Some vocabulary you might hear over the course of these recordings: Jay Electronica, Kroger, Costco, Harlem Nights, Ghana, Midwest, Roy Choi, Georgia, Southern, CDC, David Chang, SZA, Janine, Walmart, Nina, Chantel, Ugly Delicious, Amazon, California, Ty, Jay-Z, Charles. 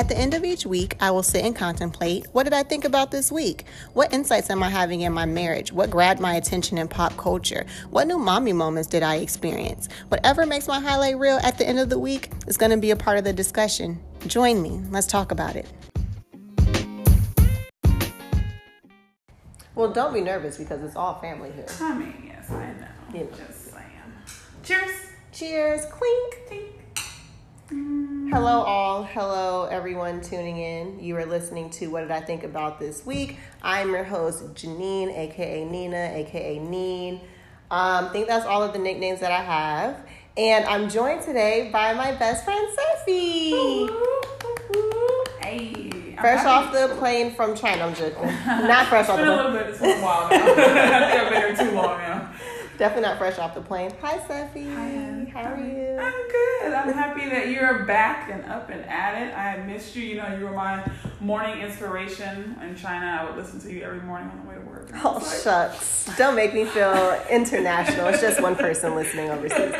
At the end of each week, I will sit and contemplate, what did I think about this week? What insights am I having in my marriage? What grabbed my attention in pop culture? What new mommy moments did I experience? Whatever makes my highlight reel at the end of the week is going to be a part of the discussion. Join me. Let's talk about it. Well, don't be nervous because it's all family here. I mean, yes, I know. You know. Just I am. Cheers. Cheers. Clink. Clink. Hello all, hello everyone tuning in. You are listening to What Did I Think About This Week. I'm your host Janine, aka Nina, aka Neen. I think that's all of the nicknames that I have. And I'm joined today by my best friend Seffie. Hey. Fresh off the plane from China, I'm joking. Not fresh off the plane. It's been a little bit, it's been a while now. I think I've been here too long now. Definitely not fresh off the plane. Hi, Sophie. Hi. How are you? I'm good. I'm happy that you're back and up and at it. I missed you. You know, you were my morning inspiration in China. I would listen to you every morning on the way to work. Oh, like, shucks. Don't make me feel international. It's just one person listening overseas.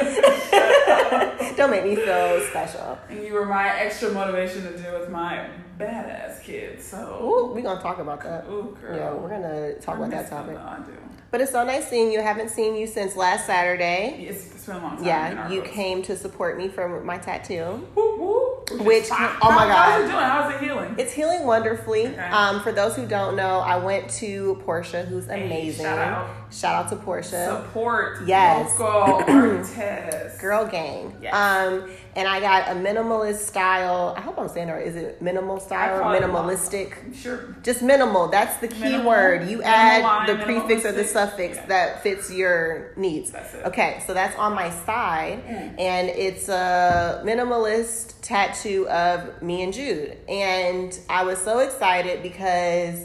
Don't make me feel special. And you were my extra motivation to deal with my badass kids. So ooh, we're going to talk about that. Ooh, girl. Yeah, we're going to talk about that topic. I do. But it's so nice seeing you. I haven't seen you since last Saturday. It's been a long time. Yeah, you came to support me for my tattoo. Woo, woo. Which, oh my God. How's it doing? How's it healing? It's healing wonderfully. Okay. For those who don't know, I went to Porsha, who's amazing. Hey, shout out to Porsha. Support. Yes. Local artists. Girl gang. Yes. And I got a minimalist style. I hope I'm saying, or is it minimal style or minimalistic? Sure. Just minimal. That's the key word. You add the prefix or the suffix that fits your needs. That's it. Okay, so that's on my side, and it's a minimalist tattoo of me and Jude. And I was so excited because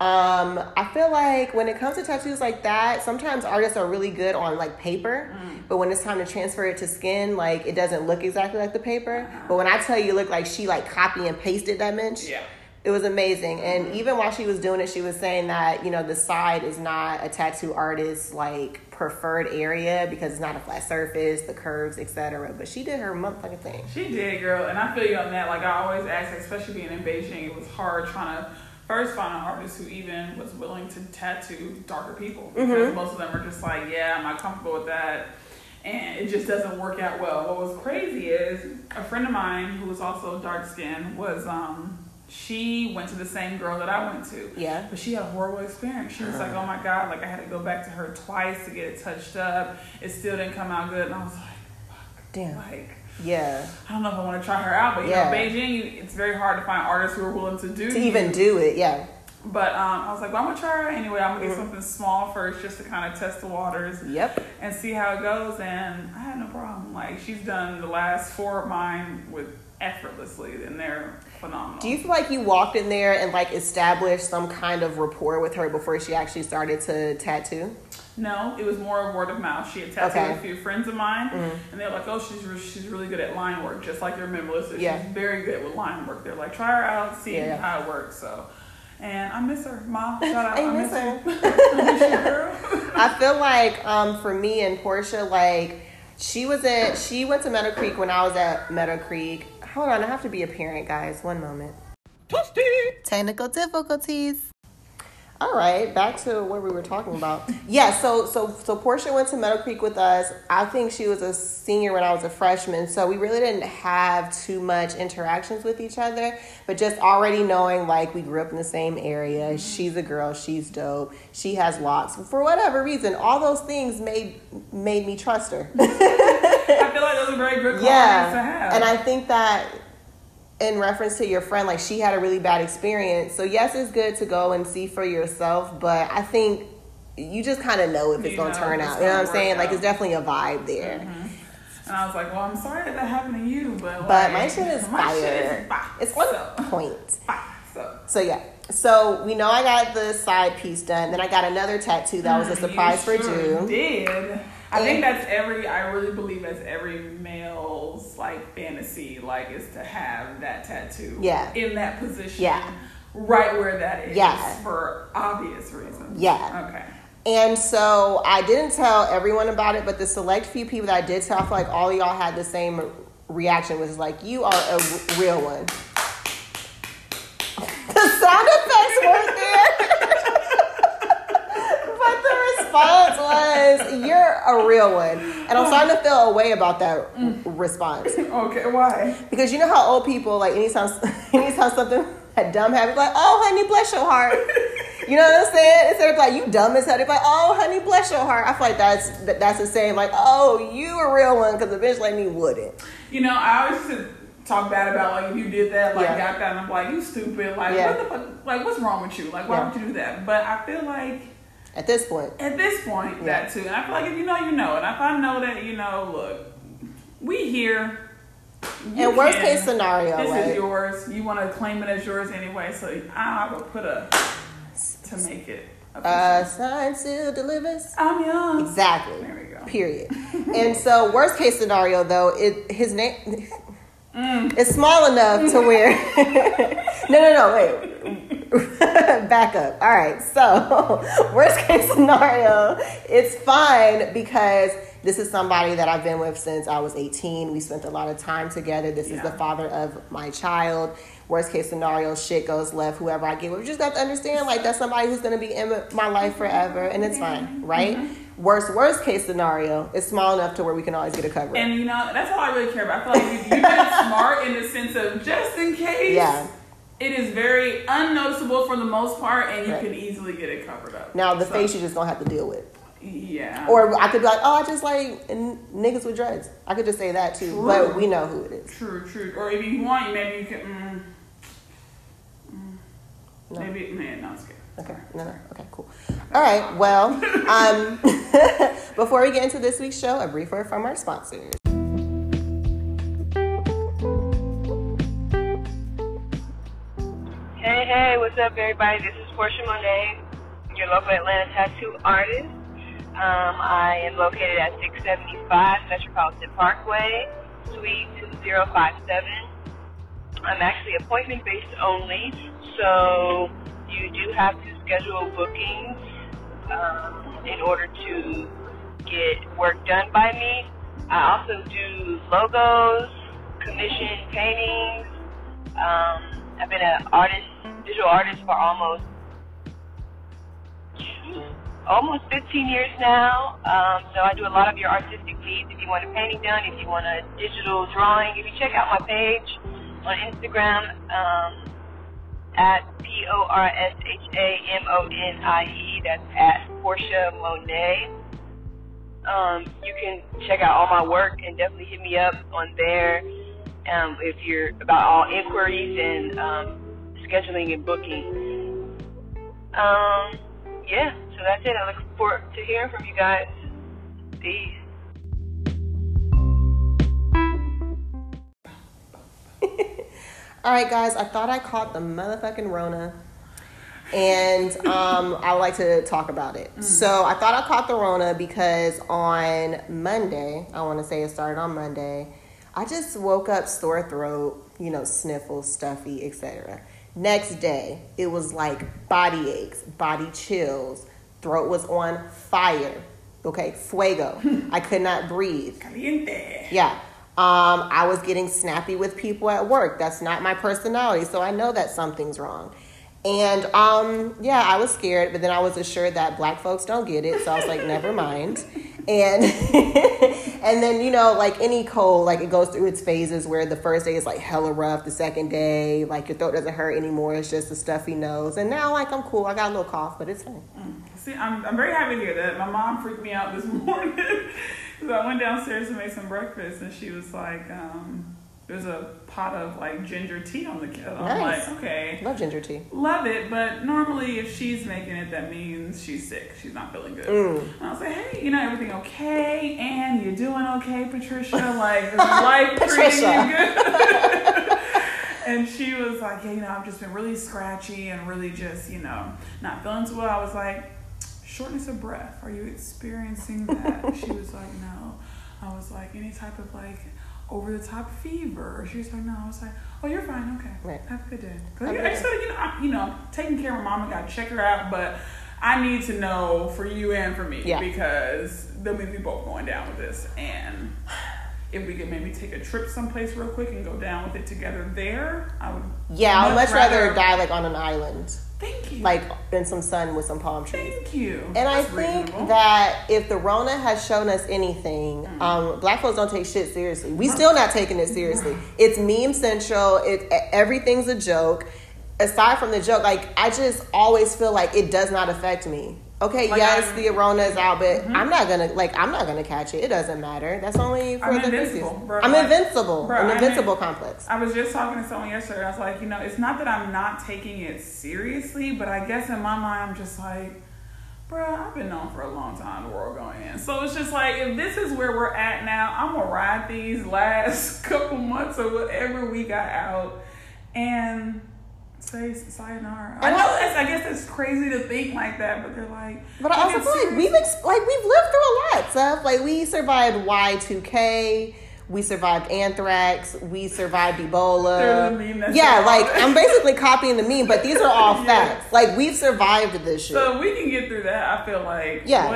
I feel like when it comes to tattoos like that, sometimes artists are really good on like paper, but when it's time to transfer it to skin, like it doesn't look exactly like the paper. But when I tell you, look like she like copy and pasted that bitch. Yeah. It was amazing. And even while she was doing it, she was saying that, you know, the side is not a tattoo artist's like preferred area because it's not a flat surface, the curves, etc. But she did her motherfucking thing. She did, girl. And I feel you on that. Like I always ask, especially being in Beijing, it was hard trying to first find an artist who even was willing to tattoo darker people. Because most of them are just like, yeah, I'm not comfortable with that. And it just doesn't work out well. What was crazy is a friend of mine who was also dark skinned was she went to the same girl that I went to. Yeah. But she had a horrible experience. She was like, oh my God, like I had to go back to her twice to get it touched up. It still didn't come out good. And I was like, fuck. Damn. Like, yeah. I don't know if I want to try her out. But, you know, Beijing, it's very hard to find artists who are willing to do it. To even do it, yeah. But I was like, well, I'm going to try her anyway. I'm going to get something small first just to kind of test the waters. Yep. And see how it goes. And I had no problem. Like, she's done the last four of mine with effortlessly, and they're phenomenal. Do you feel like you walked in there and like established some kind of rapport with her before she actually started to tattoo? No, it was more word of mouth. She had tattooed a few friends of mine, and they were like, oh, she's really good at line work, just like your minimalist. Yeah. She's very good with line work. They're like, try her out, see how it works. So, and I miss her, Mom. Shout out, I miss her. I miss you, girl. I feel like for me and Porsha, like she went to Meadow Creek when I was at Meadow Creek. Hold on, I have to be a parent, guys. One moment. Technical difficulties. All right, back to what we were talking about. Yeah, so Porsha went to Meadow Creek with us. I think she was a senior when I was a freshman, so we really didn't have too much interactions with each other, but just already knowing, like, we grew up in the same area. She's a girl. She's dope. She has locks. For whatever reason, all those things made me trust her. I feel like those are very good qualities to have. And I think that in reference to your friend, like she had a really bad experience. So yes, it's good to go and see for yourself, but I think you just kind of know if it's going to turn out. You know what I'm saying? Out. Like it's definitely a vibe there. And I was like, well, I'm sorry that happened to you, but my shit is fire. It's one point. So yeah. So we know I got the side piece done. Then I got another tattoo that was a surprise for June. Did. I think I really believe that's every male's, like, fantasy, like, is to have that tattoo in that position right where that is for obvious reasons. Yeah. Okay. And so I didn't tell everyone about it, but the select few people that I did tell, I feel like all y'all had the same reaction, which is like, you are a real one. response was, you're a real one. And I'm starting to feel a way about that response. Okay, why? Because you know how old people, like, anytime something that dumb happens, like, oh, honey, bless your heart. You know what I'm saying? Instead of like, you dumb as hell, they're like, oh, honey, bless your heart. I feel like that's the same. Like, oh, you a real one, because a bitch like me wouldn't. You know, I always used to talk bad about, like, if you did that, like, got that, and I'm like, you stupid. Like, what the fuck? Like, what's wrong with you? Like, why would you do that? But I feel like... At this point, that too. And I feel like if you know, you know. And if I know that, you know, look, we here... And worst case scenario, this is yours. You want to claim it as yours anyway, so I will put a... to make it signed, sealed, delivers. I'm young. Exactly. There we go. Period. And so, worst case scenario, though, his name is small enough to where. Wait. Back up. All right. So, worst case scenario, it's fine because this is somebody that I've been with since I was 18. We spent a lot of time together. This is the father of my child. Worst case scenario, shit goes left, whoever I get with. You just got to understand, like, that's somebody who's going to be in my life forever, and it's fine, right? Mm-hmm. Worst case scenario, it's small enough to where we can always get a cover. And, you know, that's all I really care about. I feel like you've been smart in the sense of just in case. Yeah. It is very unnoticeable for the most part, and you can easily get it covered up. Now, the face you're just going to have to deal with. Yeah. Or I could be like, oh, I just like niggas with dreads. I could just say that, too. True. But we know who it is. True. Or if you want, maybe you can... No. Maybe, man, no, it's good. Okay, no, okay, cool. All right, well, before we get into this week's show, a brief word from our sponsors. Hey, what's up, everybody? This is Porsha Monét, your local Atlanta tattoo artist. I am located at 675 Metropolitan Parkway, Suite 2057. I'm actually appointment-based only, so you do have to schedule bookings in order to get work done by me. I also do logos, commission paintings. I've been an artist, visual artist for almost 15 years now, so I do a lot of your artistic needs. If you want a painting done, if you want a digital drawing, if you check out my page on Instagram, at PORSHAMONIE, that's at Porsha Monét. You can check out all my work and definitely hit me up on there if you're about all inquiries and scheduling and booking. So that's it. I look forward to hearing from you guys. Peace. All right, guys, I thought I caught the motherfucking Rona, and I like to talk about it. So I thought I caught the Rona because on Monday, I want to say it started on Monday, I just woke up sore throat, you know, sniffle, stuffy, etc. Next day, it was like body aches, body chills, throat was on fire, okay, fuego. I could not breathe. Caliente. Yeah. I was getting snappy with people at work. That's not my personality, so I know that something's wrong. And, I was scared, but then I was assured that black folks don't get it, so I was like, never mind. And and then, you know, like any cold, like it goes through its phases where the first day is like hella rough, the second day, like your throat doesn't hurt anymore, it's just a stuffy nose. And now, like, I'm cool, I got a little cough, but it's fine. See, I'm very happy to hear that. My mom freaked me out this morning. So I went downstairs to make some breakfast, and she was like, there's a pot of, like, ginger tea on the kettle. Nice. I'm like, okay. Love ginger tea. Love it, but normally if she's making it, that means she's sick. She's not feeling good. And I was like, hey, you know, everything okay? And you're doing okay, Patricia? Like, is life treating you good? And she was like, yeah, you know, I've just been really scratchy and really just, you know, not feeling too well. I was like, shortness of breath, are you experiencing that? She was like, no. I was like, any type of like over the top fever? She was like, no. I was like, oh, you're fine, okay, right. Have a good day. I just said, you know, taking care of my mom, I gotta check her out, but I need to know for you and for me because there may be both going down with this. And if we could maybe take a trip someplace real quick and go down with it together there, I would. Yeah, I'd much rather die like on an island. Thank you. Like in some sun with some palm trees. Thank you. And that's reasonable. That if the Rona has shown us anything, black folks don't take shit seriously. We still not taking it seriously. It's meme central. Everything's a joke. Aside from the joke, like I just always feel like it does not affect me. Okay, like, yes, the Rona is out, but I'm not gonna catch it. It doesn't matter. That's only for the invincible. Bro, I'm invincible. Bro, an invincible complex. I was just talking to someone yesterday. I was like, you know, it's not that I'm not taking it seriously, but I guess in my mind, I'm just like, bro, I've been known for a long time. The world going in, so it's just like if this is where we're at now, I'm gonna ride these last couple months or whatever we got out, and. Say sayonara. I know. I guess it's crazy to think like that, but they're like. But I also feel like we've lived through a lot, stuff. Like we survived Y2K, we survived anthrax, we survived Ebola. Meme that's I'm basically copying the meme, but these are all facts. Like we've survived this shit, so we can get through that. I feel like. Yeah.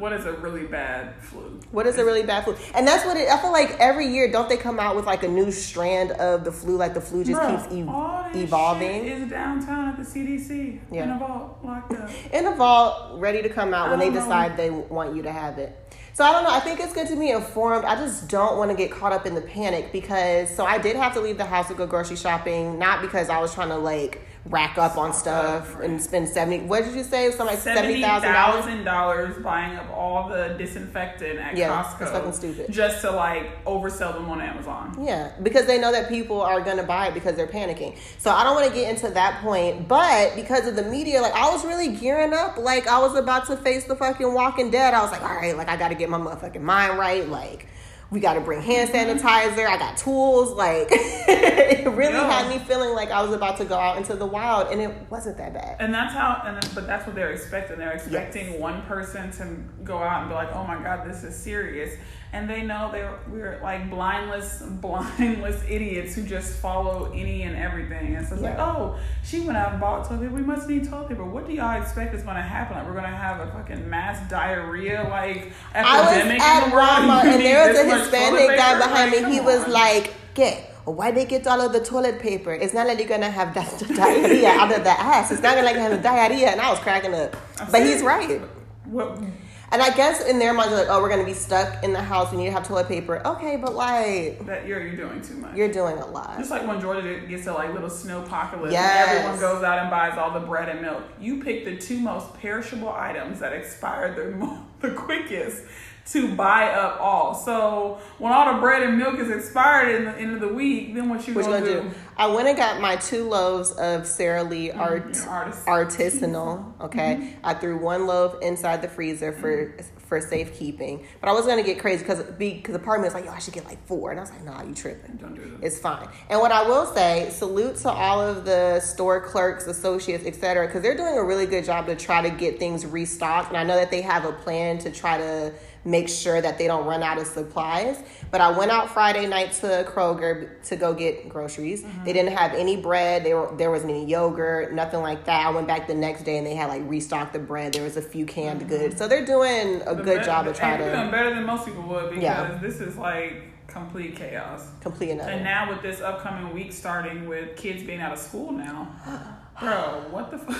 What is a really bad flu? What is a really bad flu? And that's what I feel like every year, don't they come out with like a new strand of the flu? Like the flu just keeps evolving. Shit is downtown at the CDC in a vault, locked up. In a vault, ready to come out when they decide they want you to have it. So I don't know. I think it's good to be informed. I just don't want to get caught up in the panic because I did have to leave the house to go grocery shopping, not because I was trying to like rack up on stuff and spend $70,000 buying up all the disinfectant at Costco. That's fucking stupid. Just to like oversell them on Amazon. Yeah, because they know that people are gonna buy it because they're panicking. So I don't want to get into that point, but because of the media, like I was really gearing up, like I was about to face the fucking Walking Dead. I was like, all right, like I got to get my motherfucking mind right, like. We got to bring hand sanitizer. I got tools. Like, it really had me feeling like I was about to go out into the wild, and it wasn't that bad. And that's how, but that's what they're expecting. They're expecting one person to go out and be like, oh my God, this is serious. And they know we're like blindless idiots who just follow any and everything. And so it's like, oh, she went out and bought toilet paper. We must need toilet paper. What do y'all expect is going to happen? Like, we're going to have a fucking mass diarrhea like epidemic in the world. And there was a Hispanic guy behind me. He was like, why they get all of the toilet paper? It's not like you're going to have that diarrhea out of the ass. It's not going to have a diarrhea. And I was cracking up. But he's right. What? And I guess in their mind, they're like, oh, we're going to be stuck in the house. We need to have toilet paper. Okay, but like... that you're doing too much. You're doing a lot. Just like when Georgia gets to like little snowpocalypse and everyone goes out and buys all the bread and milk. You pick the two most perishable items that expire the quickest to buy up all. So when all the bread and milk is expired in the end of the week, then what you going to do? I went and got my 2 loaves of Sara Lee artisanal. Okay, I threw 1 loaf inside the freezer for safekeeping. But I was gonna get crazy because the part of me was like, yo, I should get like 4, and I was like, nah, you tripping? Don't do that. It's fine. And what I will say, salute to all of the store clerks, associates, etc., because they're doing a really good job to try to get things restocked. And I know that they have a plan to try to make sure that they don't run out of supplies. But I went out Friday night to Kroger to go get groceries. They didn't have any bread. There wasn't any yogurt, nothing like that. I went back the next day and they had like restocked the bread. There was a few canned goods. So they're doing a good job of trying to... they're doing better than most people would because this is like complete chaos. Complete enough. And now with this upcoming week starting with kids being out of school now... Bro, what the fuck?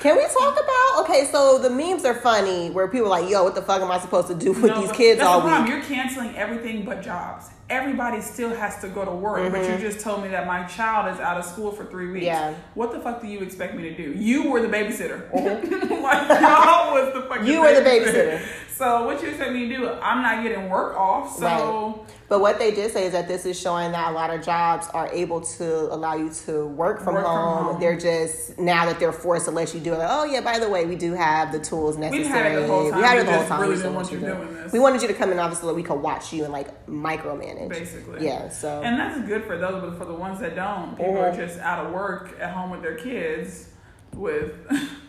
Can we talk about... okay, so the memes are funny where people are like, yo, what the fuck am I supposed to do with these kids all week? That's the problem. You're canceling everything but jobs. Everybody still has to go to work, but you just told me that my child is out of school for 3 weeks. Yeah. What the fuck do you expect me to do? You were the babysitter. Like, y'all was the fucking babysitter. You were the babysitter. So what you expect me to do? I'm not getting work off, so... right. But what they did say is that this is showing that a lot of jobs are able to allow you to work from home. They're just, now that they're forced to let you do it, like, oh yeah, by the way, we do have the tools necessary. We had it the whole time. Really didn't want you doing this. We wanted you to come in the office so that we could watch you and like micromanage. Basically. Yeah, so. And that's good for those, but for the ones that don't, people are just out of work at home with their kids with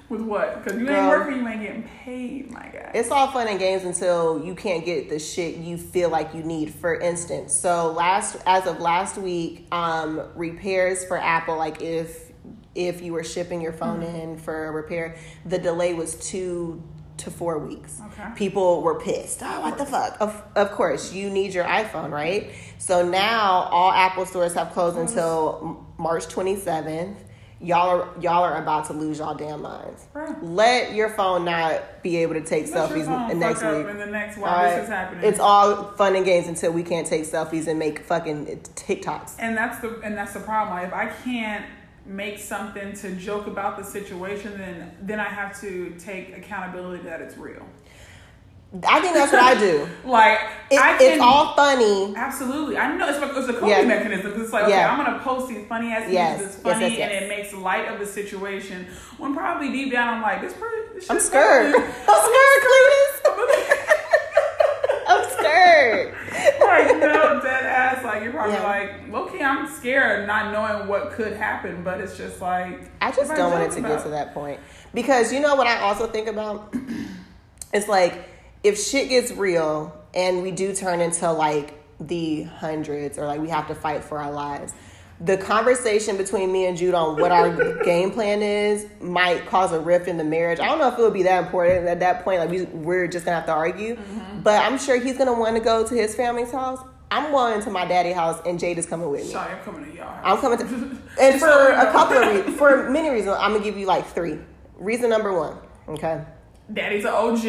what? Because you ain't working, you ain't getting paid, my guy. It's all fun and games until you can't get the shit you feel like you need. For instance, so as of last week, repairs for Apple, like if you were shipping your phone in for a repair, the delay was 2 to 4 weeks. Okay. People were pissed. Oh, what the fuck? Of course, you need your iPhone, right? So now all Apple stores have closed until March 27th. Y'all are about to lose y'all damn minds. Right. Let your phone not be able to take selfies next week. In the next while this is happening. It's all fun and games until we can't take selfies and make fucking TikToks. And that's the problem. Like, if I can't make something to joke about the situation, then I have to take accountability that it's real. I think that's what I do. Like, it's all funny. Absolutely. I know it's a coping mechanism. Because it's like, okay, I'm going to post these funny ass things. It's funny and it makes light of the situation. When probably deep down I'm like, I'm scared. I'm scared. Like, no, dead ass. Like, you're probably like, okay, I'm scared, not knowing what could happen. But it's just like, I just don't want it to get to that point. Because you know what I also think about? It's like, if shit gets real and we do turn into like the hundreds or like we have to fight for our lives, the conversation between me and Jude on what our game plan is might cause a rift in the marriage. I don't know if it would be that important at that point. Like we're just gonna have to argue, but I'm sure he's gonna want to go to his family's house. I'm going to my daddy's house, and Jade is coming with me. Sorry, I'm coming to y'all. I'm coming to, and for a couple of reasons, for many reasons, I'm gonna give you like three. Reason number one, okay. Daddy's an OG,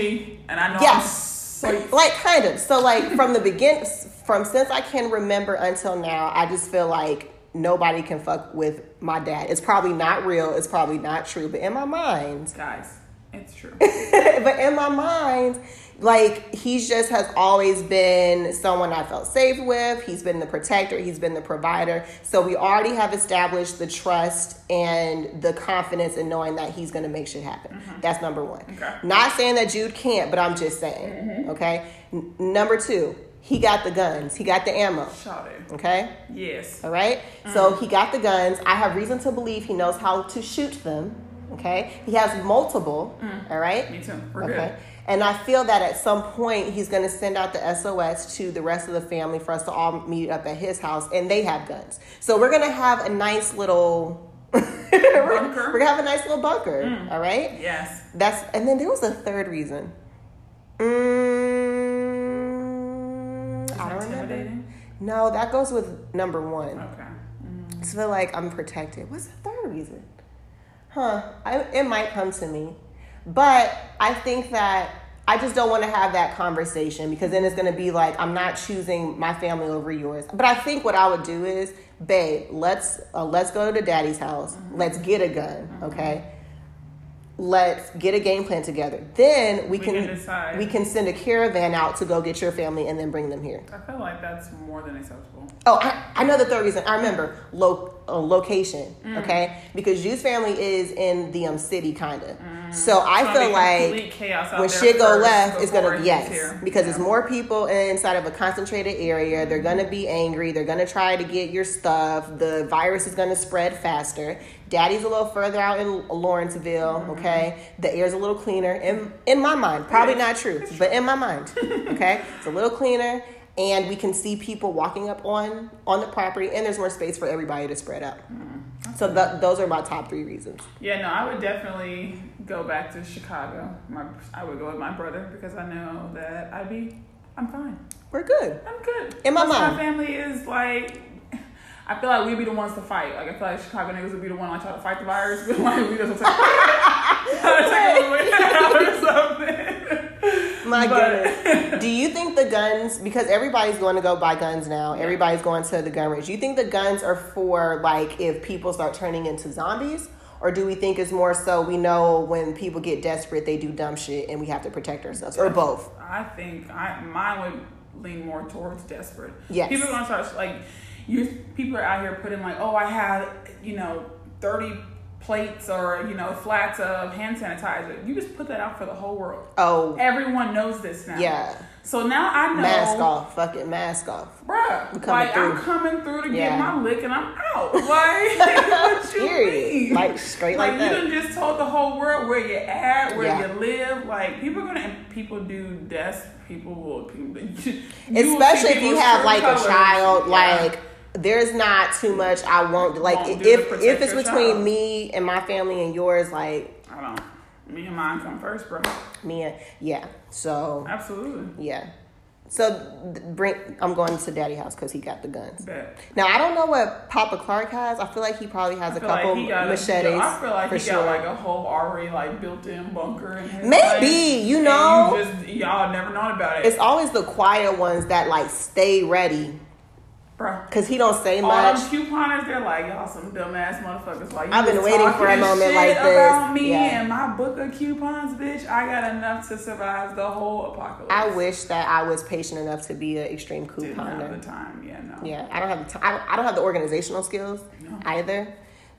and I know. Yes, I'm like kind of. So like from the beginning, from since I can remember until now, I just feel like nobody can fuck with my dad. It's probably not real. It's probably not true. But in my mind, guys, it's true. But in my mind, like he just has always been someone I felt safe with. He's been the protector. He's been the provider. So we already have established the trust and the confidence in knowing that he's going to make shit happen. Mm-hmm. That's number one. Okay. Not saying that Jude can't, but I'm just saying. Mm-hmm. Okay. Number two, he got the guns. He got the ammo. Shot it. Okay. Yes. All right. Mm-hmm. So he got the guns. I have reason to believe he knows how to shoot them. Okay. He has multiple. Mm. All right. Me too. We're good. And I feel that at some point, he's going to send out the SOS to the rest of the family for us to all meet up at his house. And they have guns. So we're going to have a nice little bunker. We're going to have a nice little bunker. Mm. All right? Yes. And then there was a third reason. I don't remember. No, that goes with number one. Okay. Mm. So I feel like I'm protected. What's the third reason? Huh. It might come to me. But I think that I just don't want to have that conversation because then it's going to be like, I'm not choosing my family over yours. But I think what I would do is, babe, let's go to daddy's house. Mm-hmm. Let's get a gun. Mm-hmm. Okay. Let's get a game plan together. Then we can send a caravan out to go get your family and then bring them here. I feel like that's more than acceptable. Oh, I know the third reason. I remember location. Mm. Okay, because Jude's family is in the city, kind of. Mm. So I feel like when shit go left, it's gonna be because it's more people inside of a concentrated area. They're gonna be angry. They're gonna try to get your stuff. The virus is gonna spread faster. Daddy's a little further out in Lawrenceville, okay? Mm-hmm. The air's a little cleaner. In my mind, probably not true, but in my mind, okay? It's a little cleaner, and we can see people walking up on the property, and there's more space for everybody to spread out. Mm-hmm. So those are my top three reasons. Yeah, no, I would definitely go back to Chicago. I would go with my brother because I know that I'm fine. We're good. I'm good. In my mind. My family is like... I feel like we'd be the ones to fight. Like, I feel like Chicago niggas would be the one like try to fight the virus, but like we just something. Goodness. Do you think the guns, because everybody's going to go buy guns now, everybody's going to the gun range, do you think the guns are for like if people start turning into zombies? Or do we think it's more so we know when people get desperate they do dumb shit and we have to protect ourselves? Or both? I think mine would lean more towards desperate. Yes. People are gonna start like people are out here putting like, oh, I had, 30 plates or, flats of hand sanitizer. You just put that out for the whole world. Oh. Everyone knows this now. Yeah. So now I know. Mask off. Fuck it. Mask off. Bruh. Like, I'm coming through to get my lick and I'm out. Like, what you mean? Like, straight like that. Like, you done just told the whole world where you're at, where you live. Like, people do death. People will. Especially if you have, like, a child, like, there's not too much I won't like if it's between me and my family and yours, like I don't Me and mine come first, bro. Me and, yeah. So. Absolutely. Yeah. So, I'm going to Daddy's house because he got the guns. Bet. Now, I don't know what Papa Clark has. I feel like he probably has a couple machetes. I feel like he got like a whole already like built-in bunker in his maybe, you know. Y'all never known about it. It's always the quiet ones that like stay ready. Bro. Because he don't say much. All them couponers, they're like, y'all some dumbass motherfuckers. Like, I've been waiting for a moment like this. About me and my book of coupons, bitch. I got enough to survive the whole apocalypse. I wish that I was patient enough to be an extreme couponer. Didn't have the time. Yeah, no. Yeah, I don't have the time. I don't have the organizational skills either.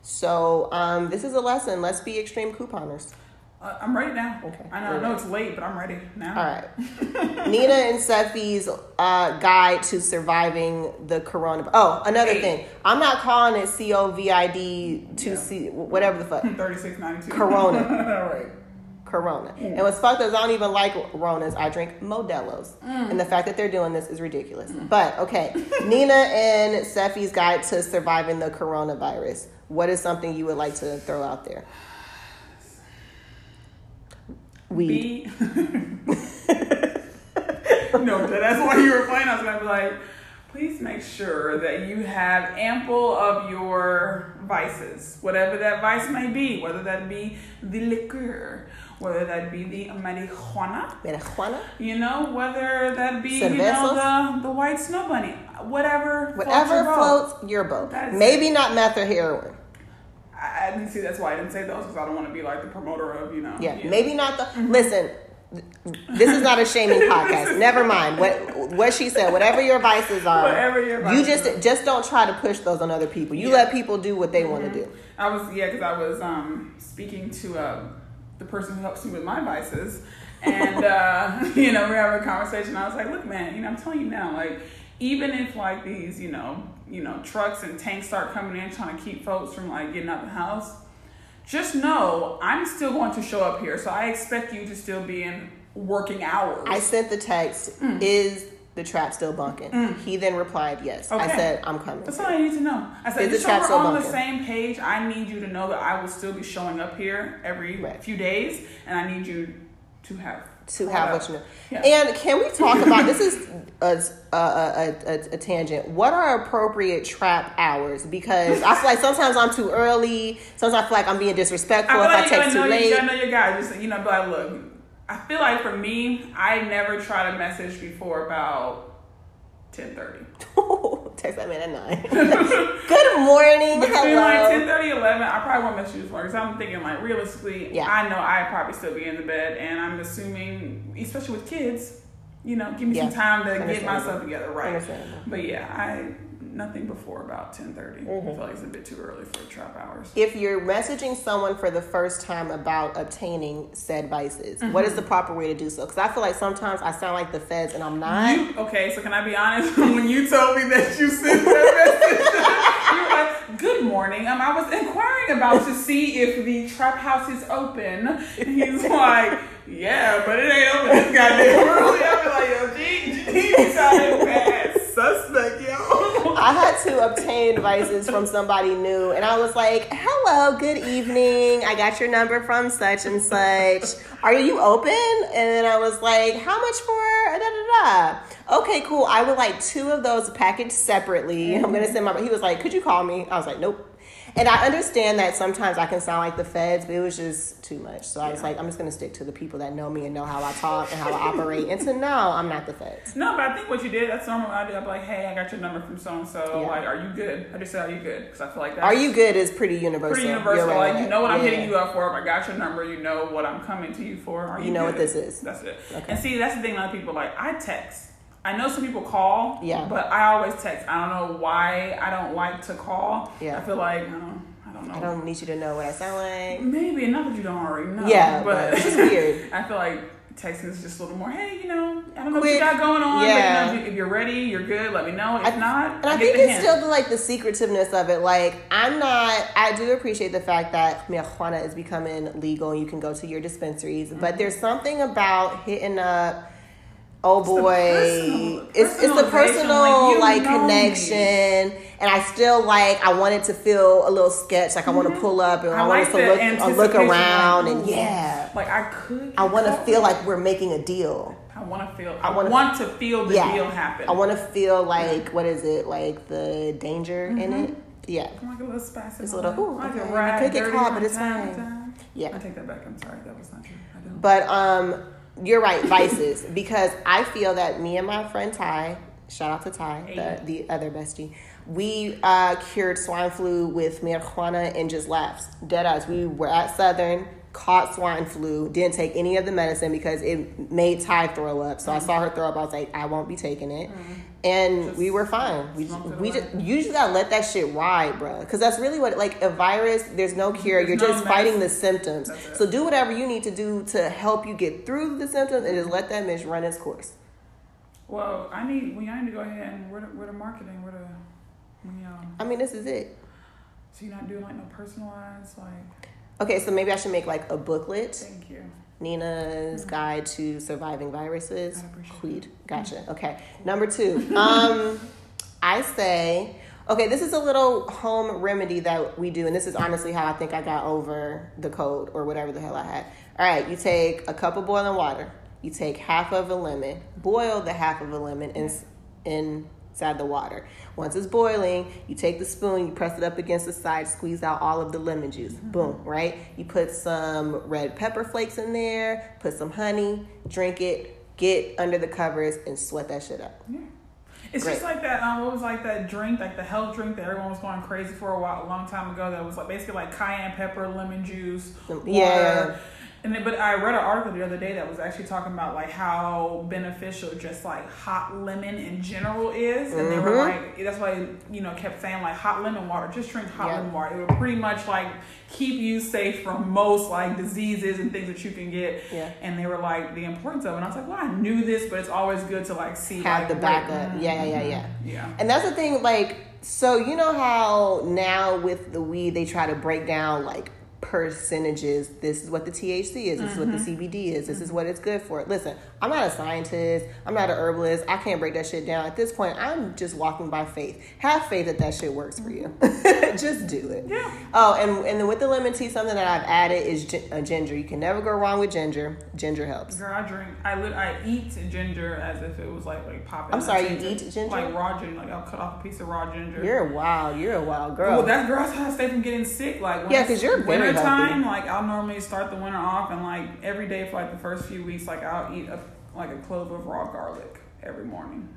So this is a lesson. Let's be extreme couponers. I'm ready now. Okay. I know it's late, but I'm ready now. All right. Nina and Seffie's guide to surviving the coronavirus. Oh, another thing. I'm not calling it COVID-2C, whatever the fuck. 3692. Corona. All right. Corona. Yeah. And what's fucked is I don't even like Ronas. I drink Modelos. Mm. And the fact that they're doing this is ridiculous. Mm. But, okay. Nina and Seffie's guide to surviving the coronavirus. What is something you would like to throw out there? Weed. No, that's why you were playing. I was going to be like, please make sure that you have ample of your vices, whatever that vice may be, whether that be the liquor, whether that be the marijuana, you know, whether that be, cervezas, you know, the white snow bunny, whatever floats your boat. Maybe not meth or heroin. I didn't see. That's why I didn't say those, because I don't want to be like the promoter of, you know. Yeah, you maybe know. Not the. Mm-hmm. Listen, this is not a shaming podcast. Never mind what she said. Whatever your vices are, you just don't try to push those on other people. You let people do what they want to do. I was because I was speaking to the person who helps me with my vices, and you know, we're having a conversation. I was like, look, man, you know, I'm telling you now, like, even if like these, you know. You know, trucks and tanks start coming in trying to keep folks from like getting out the house, just know I'm still going to show up here, so I expect you to still be in working hours. I sent the text, is the trap still bunking? He then replied, yes. Okay. I said, I'm coming. That's all I need to know. I said, just so we're on the same page, I need you to know that I will still be showing up here every few days, and I need you to have what you know. Yeah. And can we talk about, this is a tangent, what are appropriate trap hours? Because I feel like sometimes I'm too early, sometimes I feel like I'm being disrespectful if I take too late. You gotta know your guy. Just, you know, be like, look, I feel like for me, I never try to message before about 10:30. Text that man at 9. Good morning. Between like 10:30, 11, I probably won't message you this morning, because I'm thinking like realistically, I know I'd probably still be in the bed, and I'm assuming, especially with kids, you know, give me some time to get myself together, right? But nothing before about 10:30. Mm-hmm. I feel like it's a bit too early for trap hours. If you're messaging someone for the first time about obtaining said vices, mm-hmm. what is the proper way to do so? Because I feel like sometimes I sound like the feds, and I'm not. Okay, so can I be honest? When you told me that you sent that message, you were like, good morning. I was inquiring about to see if the trap house is open. And he's like, yeah, but it ain't open this goddamn early. I be like, yo, G sounded bad. Suspect, yo. I had to obtain vices from somebody new, and I was like, hello, good evening, I got your number from such and such, are you open? And then I was like, how much for da da da? Okay, cool, I would like 2 of those packaged separately. I'm gonna send my, he was like, could you call me? I was like, nope. And I understand that sometimes I can sound like the feds, but it was just too much. So I was like, I'm just going to stick to the people that know me and know how I talk and how I operate. And to know I'm not the feds. No, but I think what you did, that's normal. I did. I'm like, hey, I got your number from so-and-so. Yeah. Like, are you good? I just said, are you good? Because I feel like that. Are you good is pretty universal. Pretty universal. Right, like, you know what I'm hitting you up for. If I got your number, you know what I'm coming to you for. Are you know good? What this is. That's it. Okay. And see, that's the thing. A lot of people like, I text. I know some people call, but I always text. I don't know why I don't like to call. Yeah. I feel like, I don't know. I don't need you to know what I sound like. Maybe, not that you don't already know. Yeah, but it's just weird. I feel like texting is just a little more, hey, you know, I don't know what you got going on. Yeah. But you know, if you're ready, you're good, let me know. If not, and I think it's still like the secretiveness of it. Like, I do appreciate the fact that marijuana is becoming legal and you can go to your dispensaries, but there's something about hitting up oh boy, it's the personal like connection. And I still like, I wanted to feel a little sketch, like I want to pull up and I want to look around and yeah, like I could. I want to feel like we're making a deal. I want to feel the deal happen. I want to feel like what is it, like the danger in it? Yeah, like a little spice. It's a little. Ooh, okay. I could get caught, but it's fine. Yeah, I take that back. I'm sorry, that was not true. But you're right, vices, because I feel that me and my friend Ty, shout out to Ty, the other bestie, we cured swine flu with marijuana and just laughs. Dead eyes. We were at Southern, caught swine flu, didn't take any of the medicine because it made Ty throw up. So I saw her throw up. I was like, I won't be taking it. And just we were fine. We just you just gotta let that shit ride, bro. Because that's really what, like a virus, there's no cure. You're just fighting the symptoms. So do whatever you need to do to help you get through the symptoms and just let that bitch run its course. Well, I need to go ahead and where the marketing, this is it. So you're not doing like no personalized, like. Okay, so maybe I should make like a booklet. Thank you. Nina's Guide to Surviving Viruses. Queed. Gotcha. Okay. Number 2. I say, okay, this is a little home remedy that we do, and this is honestly how I think I got over the cold or whatever the hell I had. All right, you take a cup of boiling water. You take half of a lemon. Boil the half of a lemon inside the water. Once it's boiling, you take the spoon, you press it up against the side, squeeze out all of the lemon juice. Boom, right? You put some red pepper flakes in there, put some honey, drink it, get under the covers, and sweat that shit up. Yeah. It's great. Just like that, what was like that drink, like the health drink that everyone was going crazy for a long time ago, that was like basically like cayenne pepper, lemon juice, water. Yeah. And then, but I read an article the other day that was actually talking about like how beneficial just like hot lemon in general is, and they were like, that's why kept saying like hot lemon water, just drink hot lemon water. It will pretty much like keep you safe from most like diseases and things that you can get. Yeah. And they were like the importance of it. And I was like, well, I knew this, but it's always good to like see have like, the backup. Yeah. And that's the thing, like so you know how now with the weed they try to break down like percentages. This is what the THC is. This is what the CBD is. This is what it's good for. Listen, I'm not a scientist. I'm not an herbalist. I can't break that shit down. At this point, I'm just walking by faith. Have faith that shit works for you. Just do it. Yeah. Oh, and then with the lemon tea, something that I've added is ginger. You can never go wrong with ginger. Ginger helps. Girl, I eat ginger as if it was like popping. I'm sorry, you eat ginger? Like raw ginger. Like I'll cut off a piece of raw ginger. You're a wild girl. Well, that girl's how I stay from getting sick. Like because you're very time, like I'll normally start the winter off, and like every day for like the first few weeks, like I'll eat a clove of raw garlic every morning.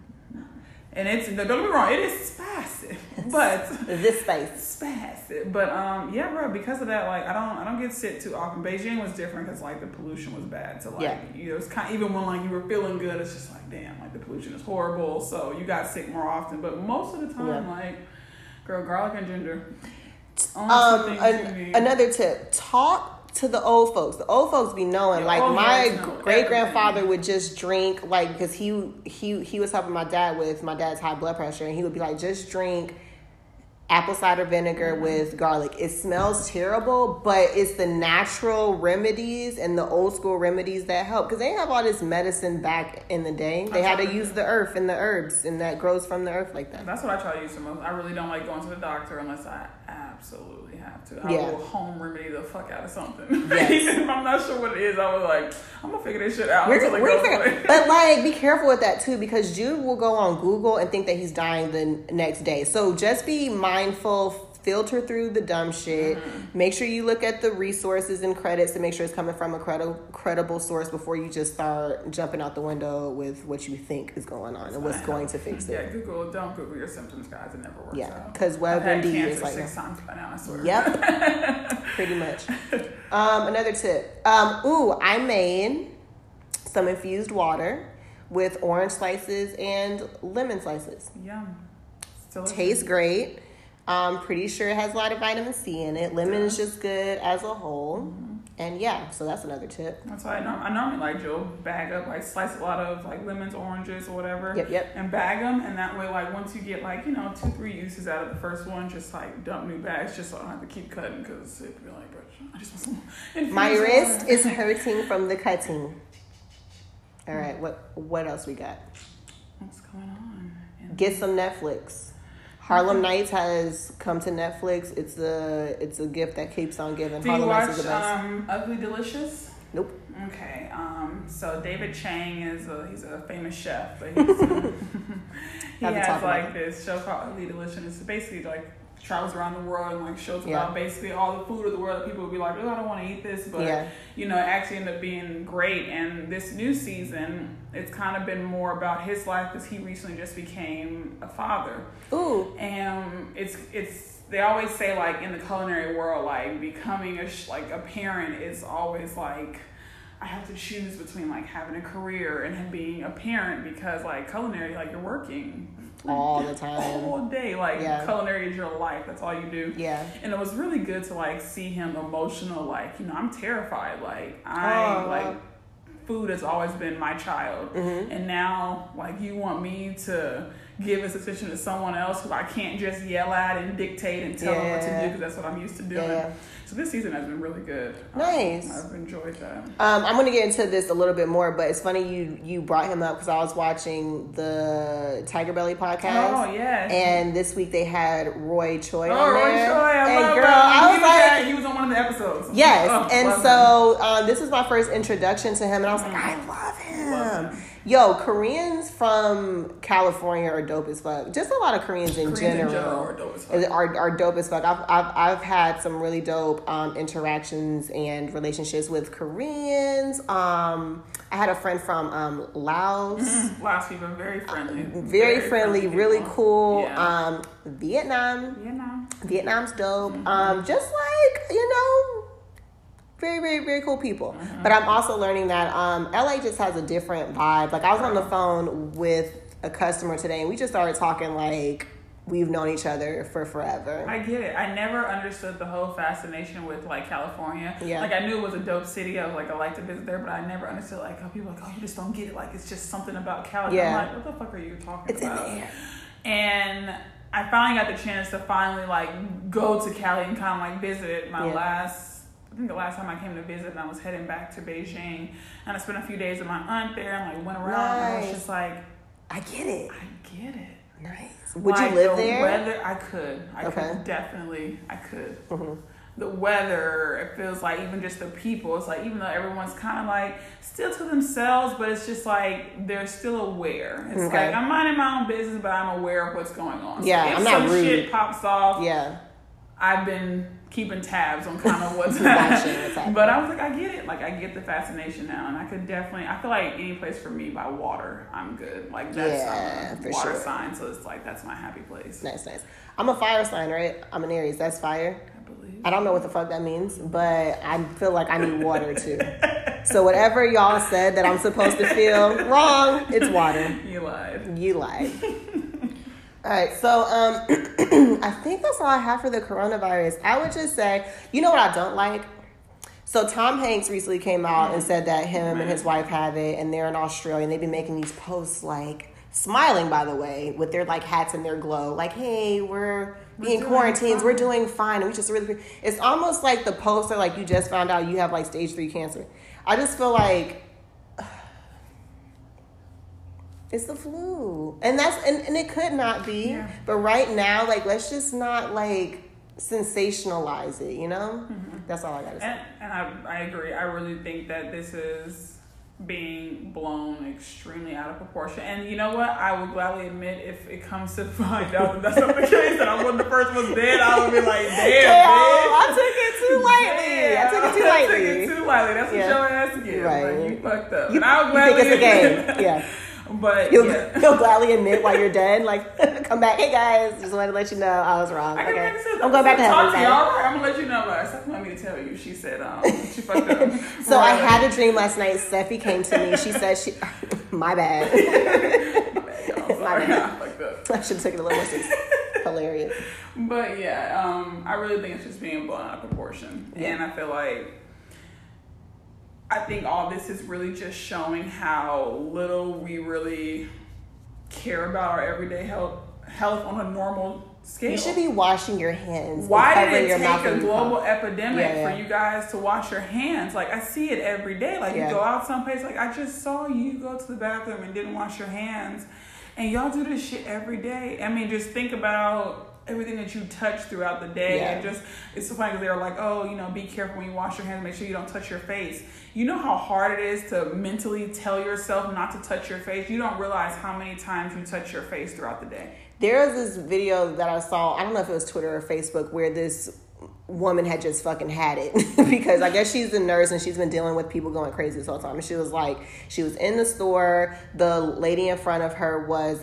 And it's, don't get me wrong, it is spicy, but this spicy. But yeah, bro. Because of that, like I don't get sick too often. Beijing was different because like the pollution was bad. So like it's kind of, even when like you were feeling good, it's just like damn, like the pollution is horrible. So you got sick more often. But most of the time, like girl, garlic and ginger. Another tip, talk to the old folks. The old folks be knowing. Like my great-grandfather would just drink, like because he was helping my dad with my dad's high blood pressure, and he would be like, just drink apple cider vinegar with garlic. It smells terrible, but it's the natural remedies and the old school remedies that help, because they didn't have all this medicine back in the day. They had to use the earth and the herbs, and that grows from the earth like that. That's what I try to use the most. I really don't like going to the doctor unless I absolutely have to. I will home remedy the fuck out of something. Yes. Even if I'm not sure what it is, I was like, I'm gonna figure this shit out. But like, be careful with that too, because Jude will go on Google and think that he's dying the next day. So just be mindful, filter through the dumb shit. Make sure you look at the resources and credits to make sure it's coming from a credible source before you just start jumping out the window with what you think is going on and what's going to fix it. Yeah, don't Google your symptoms, guys. It never works out. Because WebMD is like 6 times by now, I swear. Yep. Pretty much. Another tip. I made some infused water with orange slices and lemon slices. Yum. Tastes great. I'm pretty sure it has a lot of vitamin C in it. Lemon is just good as a whole. And yeah, so that's another tip. That's why I normally like Joe bag up, like slice a lot of like lemons, oranges, or whatever. Yep. And bag them. And that way, like once you get like, 2-3 uses out of the first one, just like dump new bags just so I don't have to keep cutting, because it'd be like, bro, I just want some. My wrist is hurting from the cutting. All right, what else we got? What's going on? Yeah. Get some Netflix. Harlem Nights has come to Netflix. It's a gift that keeps on giving. Do Harlem Nights is the best. Ugly Delicious? Nope. Okay. So David Chang he's a famous chef, but he has like this show called Ugly Delicious. It's basically like travels around the world and like shows about basically all the food of the world. People would be like, oh, I don't want to eat this, but you know, it actually ended up being great. And this new season, it's kind of been more about his life because he recently just became a father. Ooh. And it's they always say like in the culinary world, like becoming a parent is always like, I have to choose between like having a career and being a parent, because like culinary, like you're working all the time, all day, like culinary is your life, that's all you do. And it was really good to like see him emotional, like, you know, I'm terrified, like I like food has always been my child, and now like you want me to give a decision to someone else who I can't just yell at and dictate and tell them what to do, because that's what I'm used to doing. So this season has been really good. Nice. I've enjoyed that. I'm going to get into this a little bit more, but it's funny you brought him up because I was watching the Tiger Belly podcast. Oh, yeah. And this week they had Roy Choi on there. Oh, Roy Choi. He was on one of the episodes. Yes. And so this is my first introduction to him, and I was like, I love him. Yo, Koreans from California are dope as fuck. Just a lot of Koreans in general are dope as fuck. Are dope as fuck. I've had some really dope interactions and relationships with Koreans. I had a friend from Laos. Mm-hmm. Laos, we've been very friendly. Very friendly, really cool. Yeah. Vietnam's dope. Mm-hmm. Just like, you know, very, very, very cool people. Mm-hmm. But I'm also learning that LA just has a different vibe. Like, I was on the phone with a customer today, and we just started talking like we've known each other for forever. I get it. I never understood the whole fascination with, like, California. Yeah. Like, I knew it was a dope city. I was like, I like to visit there, but I never understood, like, how people are like, oh, you just don't get it. Like, it's just something about California. Yeah. I'm like, what the fuck are you talking about? It's in the air. And I finally got the chance to finally, like, go to Cali and kind of, like, visit my I think the last time I came to visit, and I was heading back to Beijing, and I spent a few days with my aunt there, and like went around, and I was just like, I get it. Nice. Would you live there? Weather, I could definitely. Mm-hmm. The weather, it feels like, even just the people, it's like, even though everyone's kind of like still to themselves, but it's just like they're still aware. It's like, I'm minding my own business, but I'm aware of what's going on. Yeah, so if I'm not rude. Shit pops off, I've been keeping tabs on kind of what's happening. But I was like, I get it. Like, I get the fascination now, and I could definitely, I feel like any place for me by water, I'm good. Like, that's a water sign, so it's like, that's my happy place. Nice. I'm a fire sign, right? I'm an Aries. That's fire. I don't know what the fuck that means, but I feel like I need water too. So whatever y'all said that I'm supposed to feel, wrong, it's water. You lied. All right, so I think that's all I have for the coronavirus. I would just say, you know what I don't like? So Tom Hanks recently came out and said that him and his wife have it, and they're in Australia, and they've been making these posts, like, smiling, by the way, with their, like, hats and their glow. Like, hey, we're being quarantined. We're doing fine. And we just really... It's almost like the posts are like, you just found out you have, like, stage 3 cancer. I just feel like... It's the flu. And that's and it could not be. Yeah. But right now, like, let's just not, like, sensationalize it, you know? Mm-hmm. That's all I got to say. And I agree. I really think that this is being blown extremely out of proportion. And you know what? I would gladly admit, if it comes to find out that's not the case, and I wasn't the first one dead, I would be like, damn, bitch. I took it too lightly. That's what your ass gets. Right. Like, you fucked up. And I would gladly admit. It's a game. But you'll gladly admit while you're dead, like, come back. Hey guys, just wanted to let you know I was wrong. I'm going back to heaven. I'm gonna let you know, but Seffie wanted me to tell you. She said, she fucked up. So right. I had a dream last night. Seffie came to me. She said, my bad. My bad. Fucked up. I should have taken a little more serious. Hilarious. But I really think it's just being blown out of proportion, and I think all this is really just showing how little we really care about our everyday health health on a normal scale. You should be washing your hands. Why did it take a global epidemic for you guys to wash your hands? Like, I see it every day. Like, you go out someplace, like, I just saw you go to the bathroom and didn't wash your hands. And y'all do this shit every day. I mean, just think about everything that you touch throughout the day. Yeah. And just, it's so funny because they're like, oh, you know, be careful when you wash your hands. Make sure you don't touch your face. You know how hard it is to mentally tell yourself not to touch your face? You don't realize how many times you touch your face throughout the day. There was this video that I saw, I don't know if it was Twitter or Facebook, where this woman had just fucking had it because I guess she's a nurse and she's been dealing with people going crazy this whole time. And she was like, she was in the store, the lady in front of her was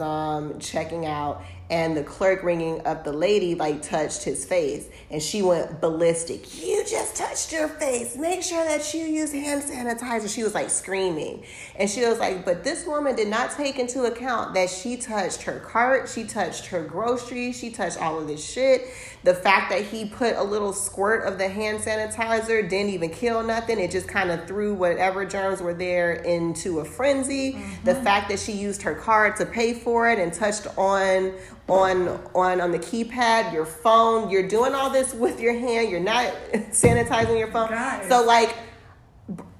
checking out, and the clerk ringing up the lady like touched his face, and she went ballistic. You just touched your face. Make sure that you use hand sanitizer. She was like screaming, and she was like, but this woman did not take into account that she touched her cart, she touched her groceries, she touched all of this shit. The fact that he put a little squirt of the hand sanitizer didn't even kill nothing. It just kind of threw whatever germs were there into a frenzy. Mm-hmm. The fact that she used her card to pay for it and touched on the keypad, your phone, you're doing all this with your hand, you're not sanitizing your phone. Guys. So like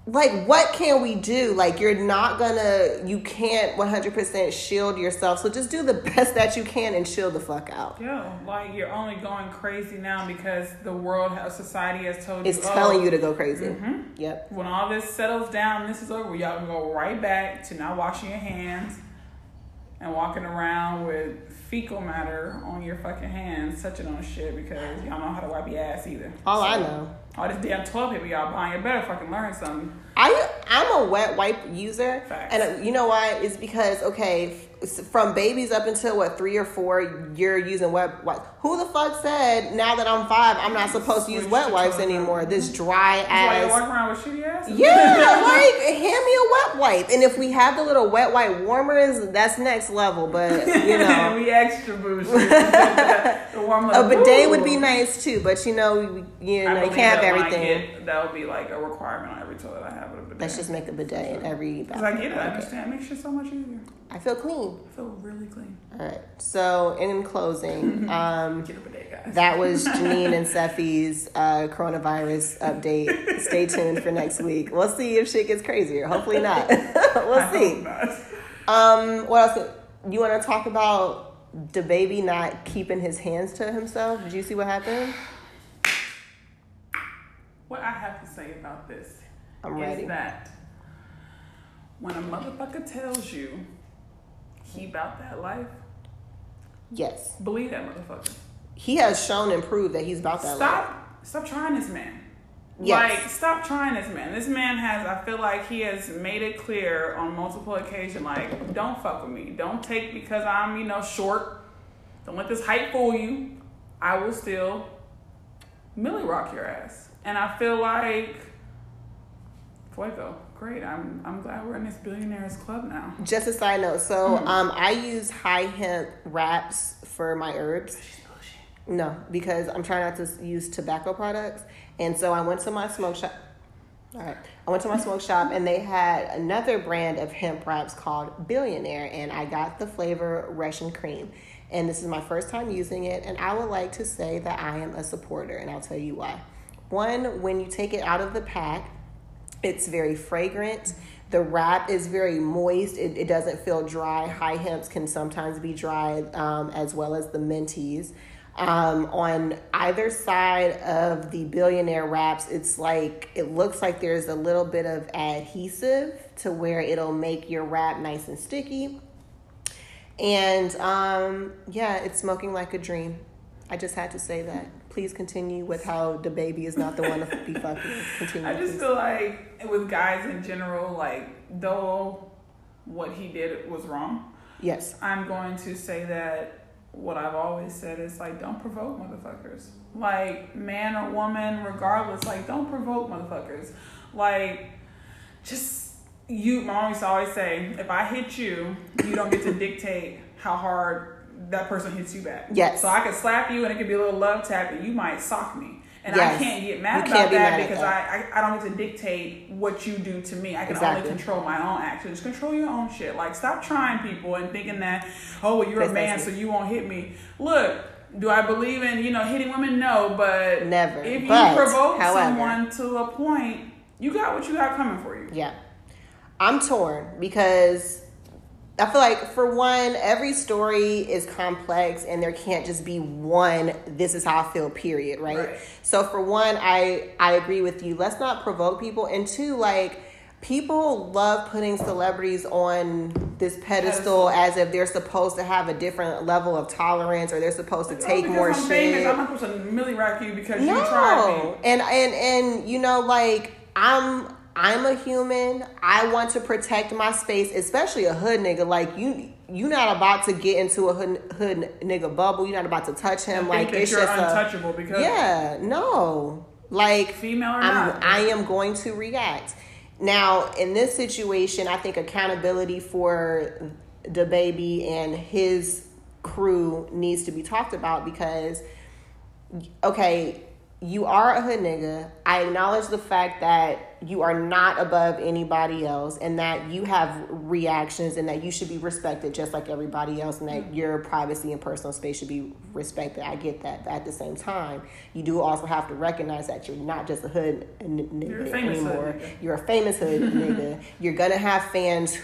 what can we do? Like, you can't 100% shield yourself. So just do the best that you can and shield the fuck out. Yeah, like, you're only going crazy now because the world, society has told you. It's telling you to go crazy. Mm-hmm. Yep. When all this settles down, this is over, y'all can go right back to not washing your hands and walking around with fecal matter on your fucking hands, touching on shit, because y'all know how to wipe your ass either. I know. All this damn toilet paper y'all buying, you better fucking learn something. I'm a wet wipe user. Facts. And you know why? It's because, okay, from babies up until, 3 or 4, you're using wet wipes. Who the fuck said, now that I'm 5, I'm not supposed to use wet wipes anymore? Around. This dry ass. Why you walk around with shitty ass? Yeah, hand me a wet wipe. And if we have the little wet wipe warmers, that's next level, but, you know. We extra bougie. A bidet would be nice, too, but, you know, you can't have everything. That would be, like, a requirement on every toilet I have with a bidet. Let's just make a bidet in every bathroom. Because I get it. I understand. It makes shit so much easier. I feel clean. I feel really clean. All right. So, in closing, that was Janine and Seffie's coronavirus update. Stay tuned for next week. We'll see if shit gets crazier. Hopefully not. We'll see. What else? You want to talk about DaBaby not keeping his hands to himself? Did you see what happened? What I have to say about this is that when a motherfucker tells you he about that life, yes, believe that motherfucker. He has shown and proved that he's about that life. Stop trying this man. Yes. Like, stop trying this man. This man has, I feel like he has made it clear on multiple occasions, like, don't fuck with me. Don't take because I'm, short. Don't let this hype fool you. I will still Millie rock your ass. And I feel like, fuego. Great. I'm glad we're in this billionaires club now. Just a side note. So I use high hemp wraps for my herbs. No, because I'm trying not to use tobacco products. And so I went to my smoke shop. All right. I went to my smoke shop and they had another brand of hemp wraps called Billionaire. And I got the flavor Russian cream. And this is my first time using it. And I would like to say that I am a supporter. And I'll tell you why. One, when you take it out of the pack, it's very fragrant. The wrap is very moist. It doesn't feel dry. High hemps can sometimes be dry, as well as the minties. On either side of the Billionaire wraps, it looks like there's a little bit of adhesive to where it'll make your wrap nice and sticky. And it's smoking like a dream. I just had to say that. Please continue with how DaBaby is not the one to be fucking. Continue. I just feel like with guys in general, like, though what he did was wrong. Yes. I'm going to say that what I've always said is, like, don't provoke motherfuckers. Like, man or woman, regardless, like, don't provoke motherfuckers. Like, just, my mom used to always say, if I hit you, you don't get to dictate how hard that person hits you back. Yes. So I could slap you and it could be a little love tap and you might sock me. And yes. I can't get mad about that because I don't get to dictate what you do to me. I can only control my own actions. Control your own shit. Like, stop trying people and thinking that, oh, well, you're a man, so you won't hit me. Look, do I believe in, hitting women? No, but never. If you provoke someone to a point, you got what you got coming for you. Yeah. I'm torn because I feel like, for one, every story is complex and there can't just be one, this is how I feel, period, right? So for one, I agree with you. Let's not provoke people. And two, like, people love putting celebrities on this pedestal as if they're supposed to have a different level of tolerance or they're supposed to take more shit. Famous, I'm not supposed to milly rock you because you tried me. And I'm a human. I want to protect my space, especially a hood nigga. Like, you're not about to get into a hood nigga bubble. You're not about to touch him. Like, it's just untouchable because like, female or not, I am going to react. Now, in this situation, I think accountability for DaBaby and his crew needs to be talked about because, okay, you are a hood nigga. I acknowledge the fact that you are not above anybody else and that you have reactions and that you should be respected just like everybody else and that your privacy and personal space should be respected. I get that. But at the same time, you do also have to recognize that you're not just a hood nigga anymore. You're a famous hood nigga. You're going to have fans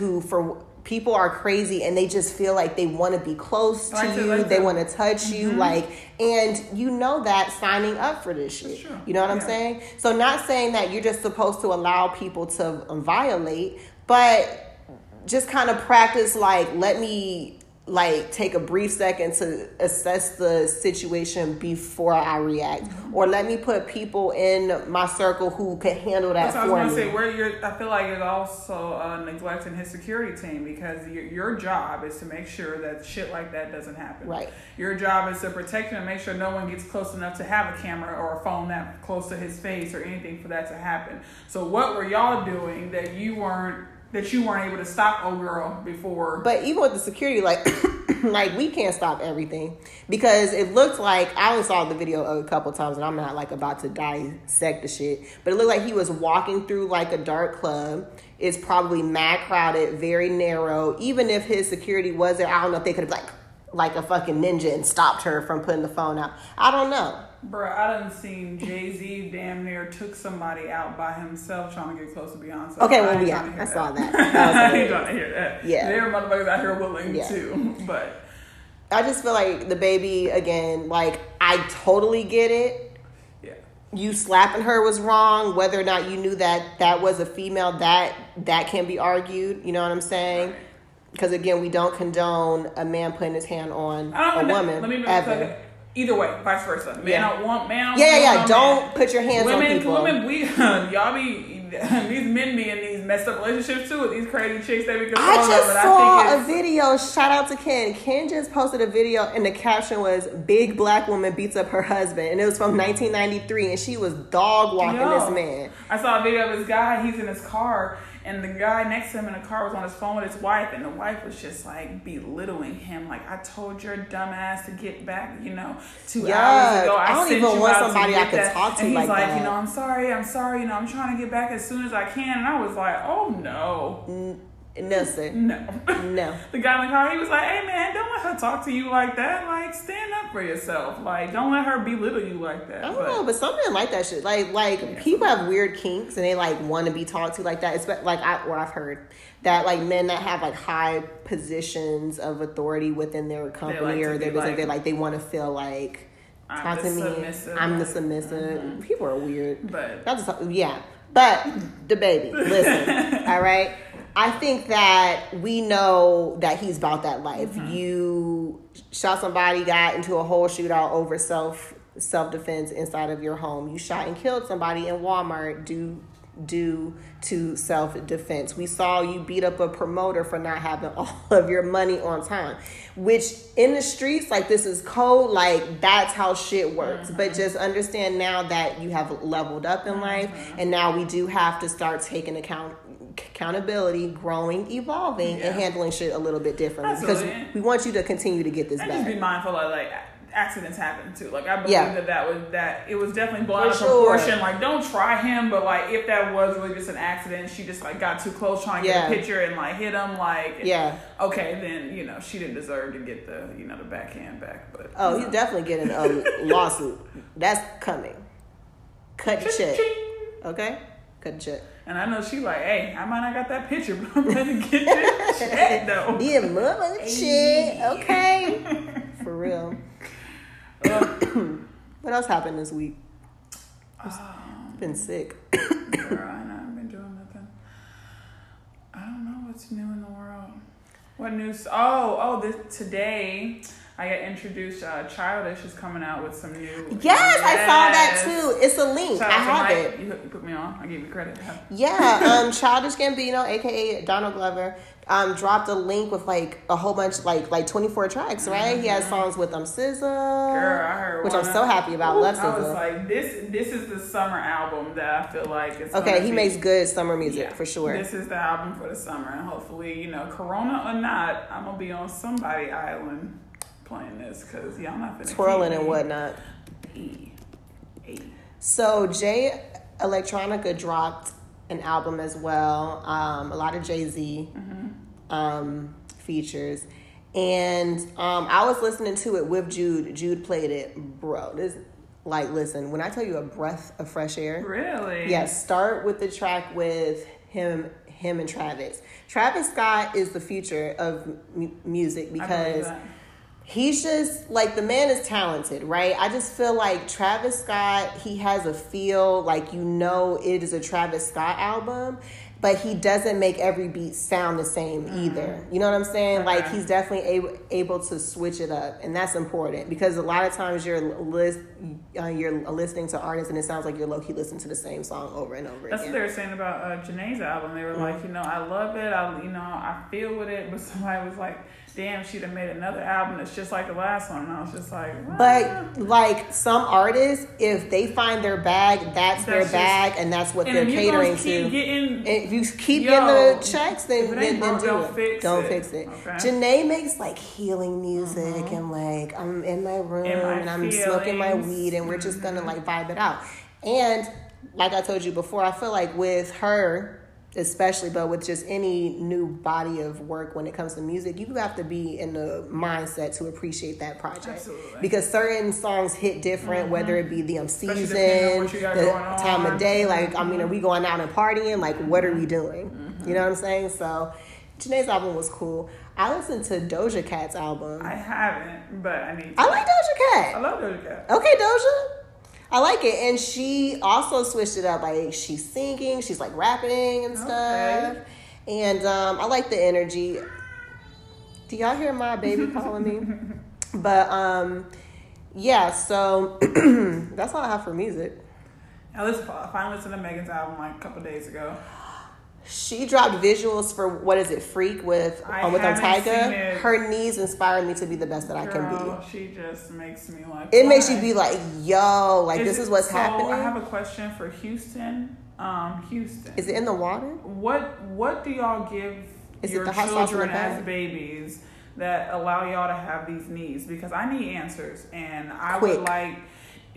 people are crazy and they just feel like they want to be close to you. They want to touch you. Like, and you know that signing up for this shit. Sure. You know what I'm saying? So not saying that you're just supposed to allow people to violate, but just kind of practice, like, let me, like, take a brief second to assess the situation before I react. Or let me put people in my circle who could handle that for me. I was going to say, I feel like it's also neglecting his security team because your job is to make sure that shit like that doesn't happen. Right. Your job is to protect him and make sure no one gets close enough to have a camera or a phone that close to his face or anything for that to happen. So what were y'all doing that you weren't able to stop old girl before? But even with the security, like, like, we can't stop everything because it looked like, I only saw the video a couple times and I'm not, like, about to dissect the shit, but it looked like he was walking through, like, a dark club. It's probably mad crowded, very narrow. Even if his security was there, I don't know if they could have, like a fucking ninja and stopped her from putting the phone out. I don't know. Bruh, I done seen Jay-Z damn near took somebody out by himself trying to get close to Beyonce. Okay, well, I saw that. I ain't trying to hear that. Yeah. There are motherfuckers out here willing too, but. I just feel like DaBaby, again, like, I totally get it. Yeah. You slapping her was wrong. Whether or not you knew that that was a female, that can be argued. You know what I'm saying? Right. Because, again, we don't condone a man putting his hand on a woman. Let me ever. Either way, vice versa. Man, don't put your hands on people. Women, we y'all be these men be in these messed up relationships too with these crazy chicks that we go. I just saw a video. Shout out to Ken. Ken just posted a video and the caption was "Big Black Woman Beats Up Her Husband," and it was from 1993, and she was dog walking this man. I saw a video of this guy. He's in his car. And the guy next to him in the car was on his phone with his wife. And the wife was just, like, belittling him. Like, I told your dumb ass to get back, 2 hours ago. I don't even want somebody I could talk to like that. And he's like, I'm sorry. I'm trying to get back as soon as I can. And I was like, oh, no. No, sir. No. The guy in the car, he was like, hey, man, don't let her talk to you like that. Like, stand up for yourself. Like, don't let her belittle you like that. I don't know, but some men like that shit. Like people have weird kinks and they, like, want to be talked to like that. It's I've heard that, like, men that have, like, high positions of authority within their company or their business, they want to feel like, talk to me. I'm the submissive. Mm-hmm. People are weird. But that's But DaBaby, listen. All right. I think that we know that he's about that life. Mm-hmm. You shot somebody, got into a whole shootout over self-defense inside of your home. You shot and killed somebody in Walmart due to self-defense. We saw you beat up a promoter for not having all of your money on time, which in the streets, like, this is cold. Like, that's how shit works. Mm-hmm. But just understand now that you have leveled up in life, and now we do have to start taking accountability, growing, evolving, and handling shit a little bit differently. Absolutely. Because we want you to continue to get this back. Just be mindful of, like, accidents happen too. Like I believe that it was definitely blown out of proportion. Like don't try him, but like if that was really just an accident, she just like got too close trying to get a picture and like hit him. Like okay, then you know she didn't deserve to get the the backhand back. But he's definitely getting a lawsuit. That's coming. Cut your check, okay? Cut your check. And I know she like, hey, I might not got that picture, but I'm gonna get that check though. Be a mother shit, okay? For real. What else happened this week? I've been sick. Girl, I know, I haven't been doing nothing. I don't know what's new in the world. What news? Today I got introduced. Childish is coming out with some new. Yes, I saw that too. It's a link. Childish, I have it. You put me on. I give you credit. Yeah, Childish Gambino, aka Donald Glover, dropped a link with like a whole bunch, like 24 tracks. Right? Mm-hmm. He has songs with SZA, girl, I heard which I'm so happy about. Ooh, love SZA. I was like, this is the summer album that I feel like it's okay. He makes good summer music for sure. This is the album for the summer, and hopefully, Corona or not, I'm gonna be on somebody island. Playing this because y'all not twirling and whatnot. So Jay Electronica dropped an album as well. A lot of Jay-Z features, and I was listening to it with Jude. Jude played it, bro. This listen when I tell you a breath of fresh air. Really? Yeah. Start with the track with him and Travis. Travis Scott is the future of music because. He's just, the man is talented, right? I just feel like Travis Scott, he has a feel, it is a Travis Scott album, but he doesn't make every beat sound the same either. You know what I'm saying? Okay. Like, he's definitely able to switch it up, and that's important because a lot of times you're listening to artists and it sounds like you're low-key listening to the same song over and over again. That's what they were saying about Janae's album. They were like, I love it, I feel with it, but somebody was like, damn, she'd have made another album that's just like the last one. And I was just like, what? But some artists, if they find their bag, that's their bag, and that's what they're catering to. If you keep getting the checks, then do it. Don't fix it. Okay. Janae makes healing music, and I'm in my room and I'm smoking my weed, and we're just gonna vibe it out. And like I told you before, I feel like with her. Especially, but with just any new body of work when it comes to music, you have to be in the mindset to appreciate that project. Absolutely. Because certain songs hit different, whether it be the season, the time of day. Are we going out and partying? What are we doing? You know what I'm saying? So, Janae's album was cool. I listened to Doja Cat's album. I haven't, but I need to. I like Doja Cat. I love Doja Cat. Okay, Doja. I like it. And she also switched it up. She's singing. She's, rapping and stuff. Okay. And I like the energy. Do y'all hear my baby calling me? But, so that's all I have for music. I finally listened to Megan's album, a couple days ago. She dropped visuals for, Freak with Tyga. Her knees inspired me to be the best that I can be. She just makes me It makes you be this is what's happening. I have a question for Houston. Houston. Is it in the water? What do y'all give your children as babies that allow y'all to have these knees? Because I need answers, and I would like...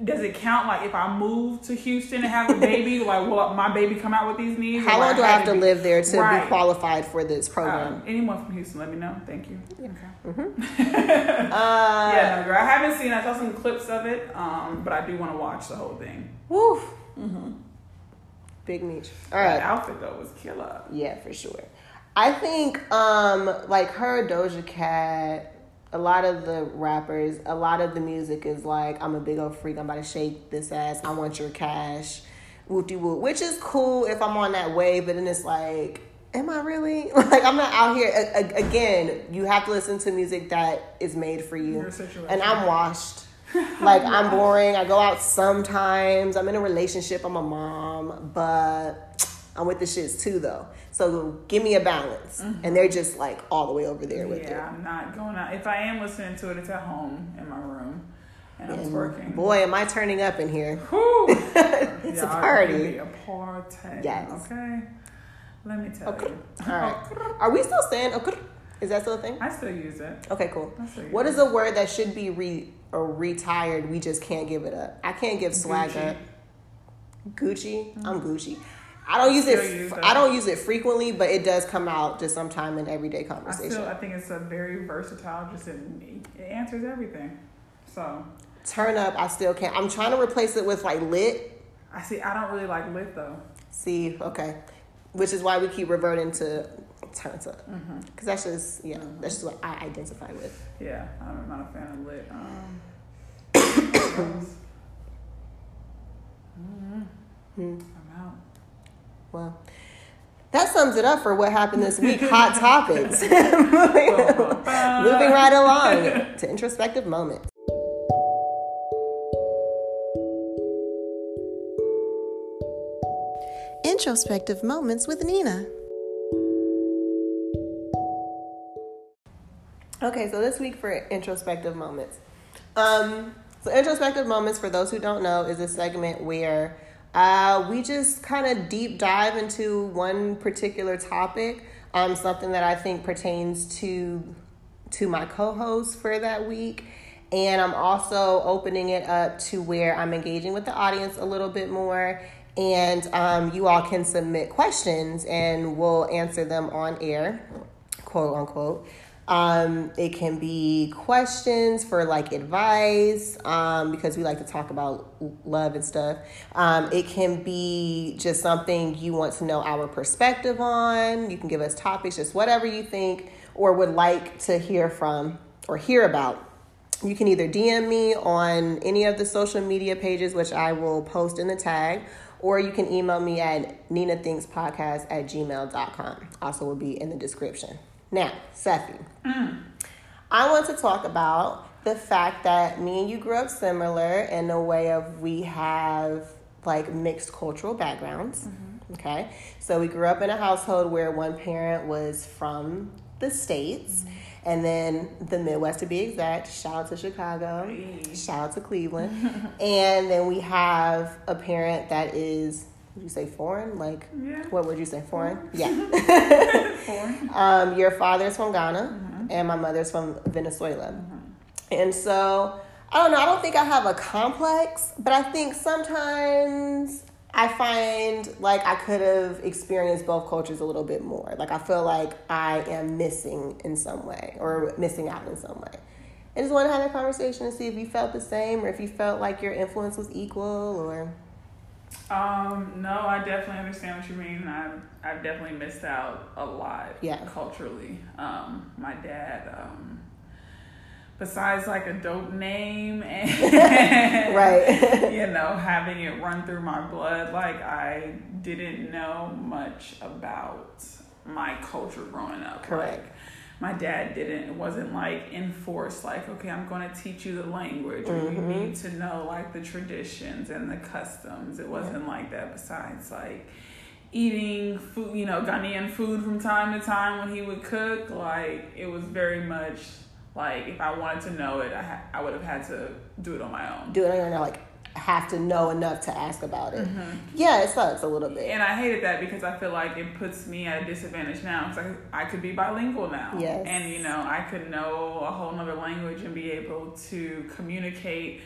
Does it count if I move to Houston and have a baby? Will my baby come out with these needs? How long do I have to live there to be qualified for this program? Anyone from Houston, let me know. Thank you. Yeah. Okay. No, girl. I haven't seen. I saw some clips of it, but I do want to watch the whole thing. Woof. Mm-hmm. Big meat. All right. That outfit though was killer. Yeah, for sure. I think her Doja Cat. A lot of the rappers, a lot of the music is I'm a big old freak. I'm about to shake this ass. I want your cash. Whoop-de-whoop. Which is cool if I'm on that wave, but then it's am I really? I'm not out here. Again, you have to listen to music that is made for you. And I'm washed. I'm boring. I go out sometimes. I'm in a relationship. I'm a mom. But I'm with the shits too, though. So give me a balance. Mm-hmm. And they're just all the way over there with it. Yeah, I'm not going out. If I am listening to it, it's at home in my room. And I'm working. Boy, am I turning up in here. Whew. It's a party. Really a party. Yes. Okay. Let me tell you. All right. Are we still saying? Is that still a thing? I still use it. Okay, cool. What is a word that should be or retired, we just can't give it up. I can't give swag up. Gucci? Mm-hmm. I'm Gucci. I don't use it frequently, but it does come out just sometime in everyday conversation. I think it's a very versatile, just it answers everything. So turn up, I still can't. I'm trying to replace it with like lit. I see. I don't really like lit though. See, okay, which is why we keep reverting to turns up, because mm-hmm. that's just that's just what I identify with. Yeah, I'm not a fan of lit. I'm out. Well, that sums it up for what happened this week. Hot topics. Moving right along to introspective moments. Introspective moments with Nina. Okay, so this week for introspective moments. So introspective moments, for those who don't know, is a segment where we just kind of deep dive into one particular topic, something that I think pertains to my co-host for that week. And I'm also opening it up to where I'm engaging with the audience a little bit more. And you all can submit questions and we'll answer them on air, quote unquote. It can be questions for like advice, because we like to talk about love and stuff. It can be just something you want to know our perspective on. You can give us topics, just whatever you think or would like to hear from or hear about. You can either DM me on any of the social media pages, which I will post in the tag, or you can email me at ninathinkspodcast@gmail.com. Also will be in the description. Now, Seffie, I want to talk about the fact that me and you grew up similar in a way of we have like mixed cultural backgrounds. Mm-hmm. Okay. So we grew up in a household where one parent was from the States and then the Midwest to be exact. Shout out to Chicago. Hey. Shout out to Cleveland. And then we have a parent that is, would you say foreign? Like, yeah. What would you say? Foreign? Yeah. Foreign. Your father's from Ghana, and my mother's from Venezuela. And so, I don't know. I don't think I have a complex, but I think sometimes I find like I could have experienced both cultures a little bit more. Like, I feel like I am missing in some way or missing out in some way. I just want to have that conversation and see if you felt the same or if you felt like your influence was equal or... No, I definitely understand what you mean. I've definitely missed out a lot culturally. My dad, besides like a dope name and right, you know, having it run through my blood, like I didn't know much about my culture growing up. Correct. Like, my dad didn't. It wasn't like enforced, like, okay, I'm going to teach you the language, or you need to know like the traditions and the customs. It wasn't like that. Besides, like eating food, you know, Ghanaian food from time to time when he would cook. Like, it was very much like if I wanted to know it, I would have had to do it on my own. Do it on your own, like have to know enough to ask about it. Yeah, it sucks a little bit. And I hated that because I feel like it puts me at a disadvantage now because I could be bilingual now. Yes. And, you know, I could know a whole nother language and be able to communicate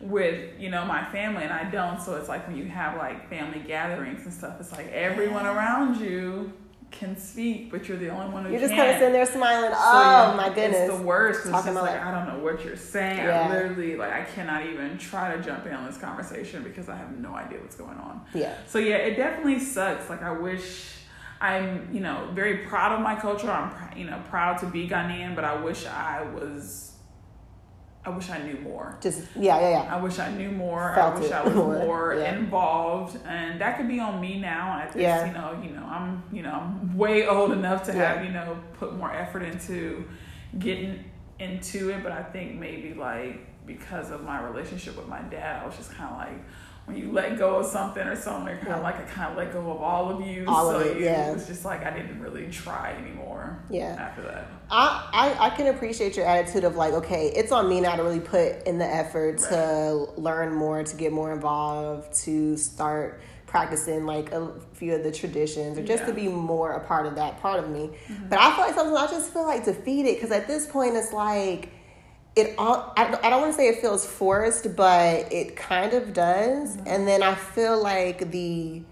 with, you know, my family, and I don't. So it's like when you have like family gatherings and stuff, it's like everyone around you can speak, but you're the only one who you're just kind of sitting there smiling. So, oh my goodness, it's the worst. It's just like I don't know what you're saying. I literally, like, I cannot even try to jump in on this conversation because I have no idea what's going on. So yeah, it definitely sucks. Like, I wish I'm, you know, very proud of my culture. I'm, you know, proud to be Ghanaian, but I wish I knew more. I wish I knew more. I wish I was more involved, and that could be on me now. I just, you know, I'm way old enough to have, you know, put more effort into getting into it. But I think maybe like because of my relationship with my dad, I was just kind of like, when you let go of something or something, you're kind of like, I kind of let go of all of you. It was just like I didn't really try anymore after that. I can appreciate your attitude of like, okay, it's on me now to really put in the effort to learn more, to get more involved, to start practicing like a few of the traditions or just to be more a part of that part of me. But I feel like sometimes I just feel like defeated because at this point it's like, it all, I don't want to say it feels forced, but it kind of does. Mm-hmm. And then I feel like the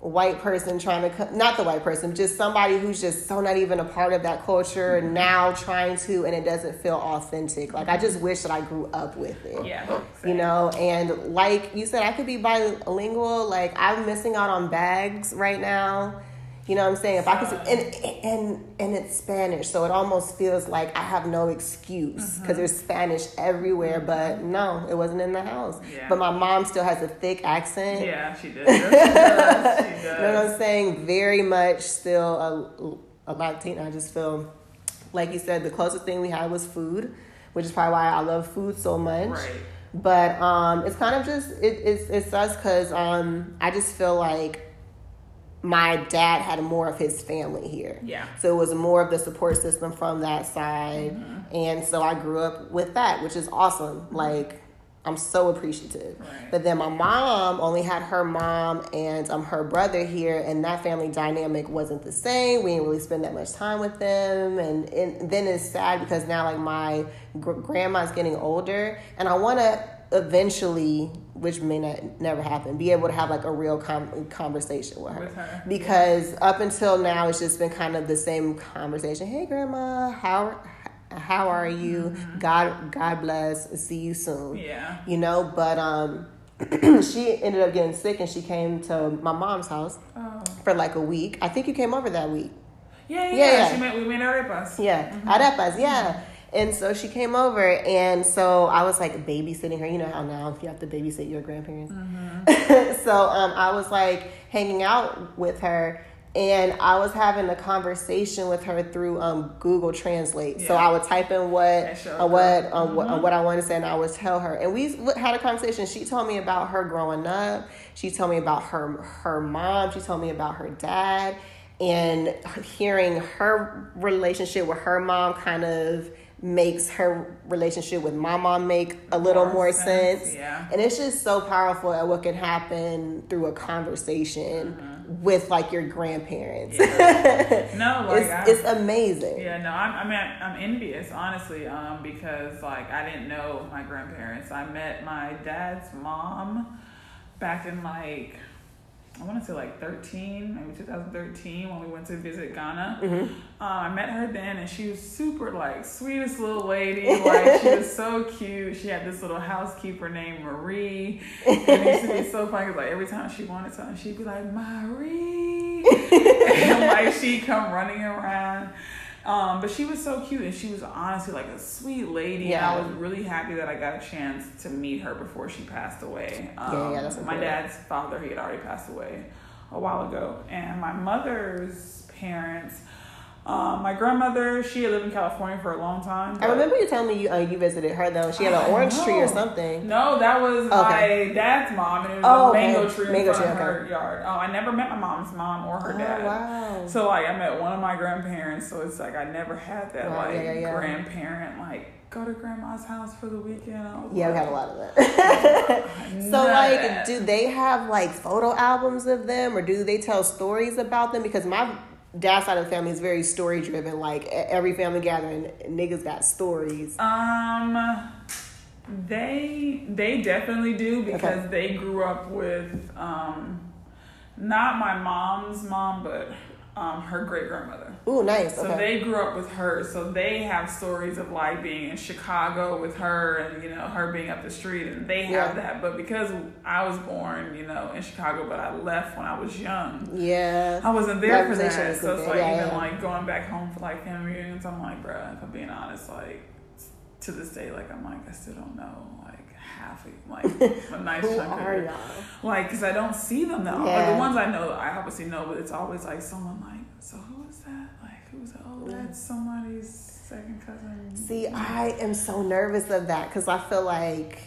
white person trying to, not the white person, just somebody who's just so not even a part of that culture, mm-hmm. now trying to, and it doesn't feel authentic. Like, I just wish that I grew up with it. Yeah, same. You know, and like you said, I could be bilingual. Like, I'm missing out on bags right now. You know what I'm saying? If I could, and it's Spanish, so it almost feels like I have no excuse because there's Spanish everywhere. But no, it wasn't in the house. Yeah. But my mom still has a thick accent. Yeah, she does. She does. You know what I'm saying? Very much still a Latina. I just feel like you said, the closest thing we had was food, which is probably why I love food so much. Right. But it's kind of just it's us because I just feel like my dad had more of his family here. Yeah. So it was more of the support system from that side. Mm-hmm. And so I grew up with that, which is awesome. Like, I'm so appreciative. Right. But then my mom only had her mom and her brother here, and that family dynamic wasn't the same. We didn't really spend that much time with them. And then it's sad because now, like, my grandma's getting older, and I want to eventually, which may not never happen, be able to have like a real conversation with her. Because up until now, it's just been kind of the same conversation. Hey, Grandma, how are you? Mm-hmm. God bless. See you soon. Yeah, you know. But she ended up getting sick, and she came to my mom's house for like a week. I think you came over that week. Yeah. We went arepas. Yeah, mm-hmm. Arepas. Yeah. Mm-hmm. And so she came over, and so I was, like, babysitting her. You know how now you have to babysit your grandparents. Mm-hmm. So I was, like, hanging out with her, and I was having a conversation with her through Google Translate. Yeah. So I would type in what I wanted to say, and I would tell her. And we had a conversation. She told me about her growing up. She told me about her mom. She told me about her dad. And hearing her relationship with her mom kind of makes her relationship with my mom make a little more sense. Yeah. And it's just so powerful at what can happen through a conversation with like your grandparents. Yeah. No, like it's amazing. Yeah, no, I'm envious, honestly, because like I didn't know my grandparents. I met my dad's mom back in like, I want to say like 2013, when we went to visit Ghana. Mm-hmm. I met her then, and she was super like sweetest little lady. Like, she was so cute. She had this little housekeeper named Marie, and it used to be so funny because like every time she wanted something, she'd be like, Marie, and like she'd come running around. But she was so cute, and she was honestly like a sweet lady. Yeah. I was really happy that I got a chance to meet her before she passed away. That's my dad's father, he had already passed away a while ago. And my mother's parents, my grandmother, she had lived in California for a long time. I remember you telling me you visited her, though. She had an orange tree or something. No, that was my dad's mom, and it was a mango tree in front of her yard. I never met my mom's mom or her dad. Wow. So, like, I met one of my grandparents, so it's like I never had that, grandparent, like, go to grandma's house for the weekend. Yeah, we have a lot of that. So, like, do they have, like, photo albums of them, or do they tell stories about them? Because my dad's side of the family is very story driven. Like, every family gathering, niggas got stories. They definitely do, because they grew up with not my mom's mom, but her great grandmother. Ooh, nice. So they grew up with her, so they have stories of like being in Chicago with her, and you know, her being up the street, and they have that. But because I was born, you know, in Chicago, but I left when I was young. Yeah. I wasn't there for that. So it's like even like going back home for like family reunions, I'm like, bruh, if I'm being honest, like to this day, like I'm like, I still don't know. Like, half of, like, a nice chunk of it. Like, because I don't see them now. Yeah. Like, the ones I know, I obviously know, but it's always like someone like, so who is that? Like, who's that? Oh, that's somebody's second cousin. See, I am so nervous of that, because I feel like,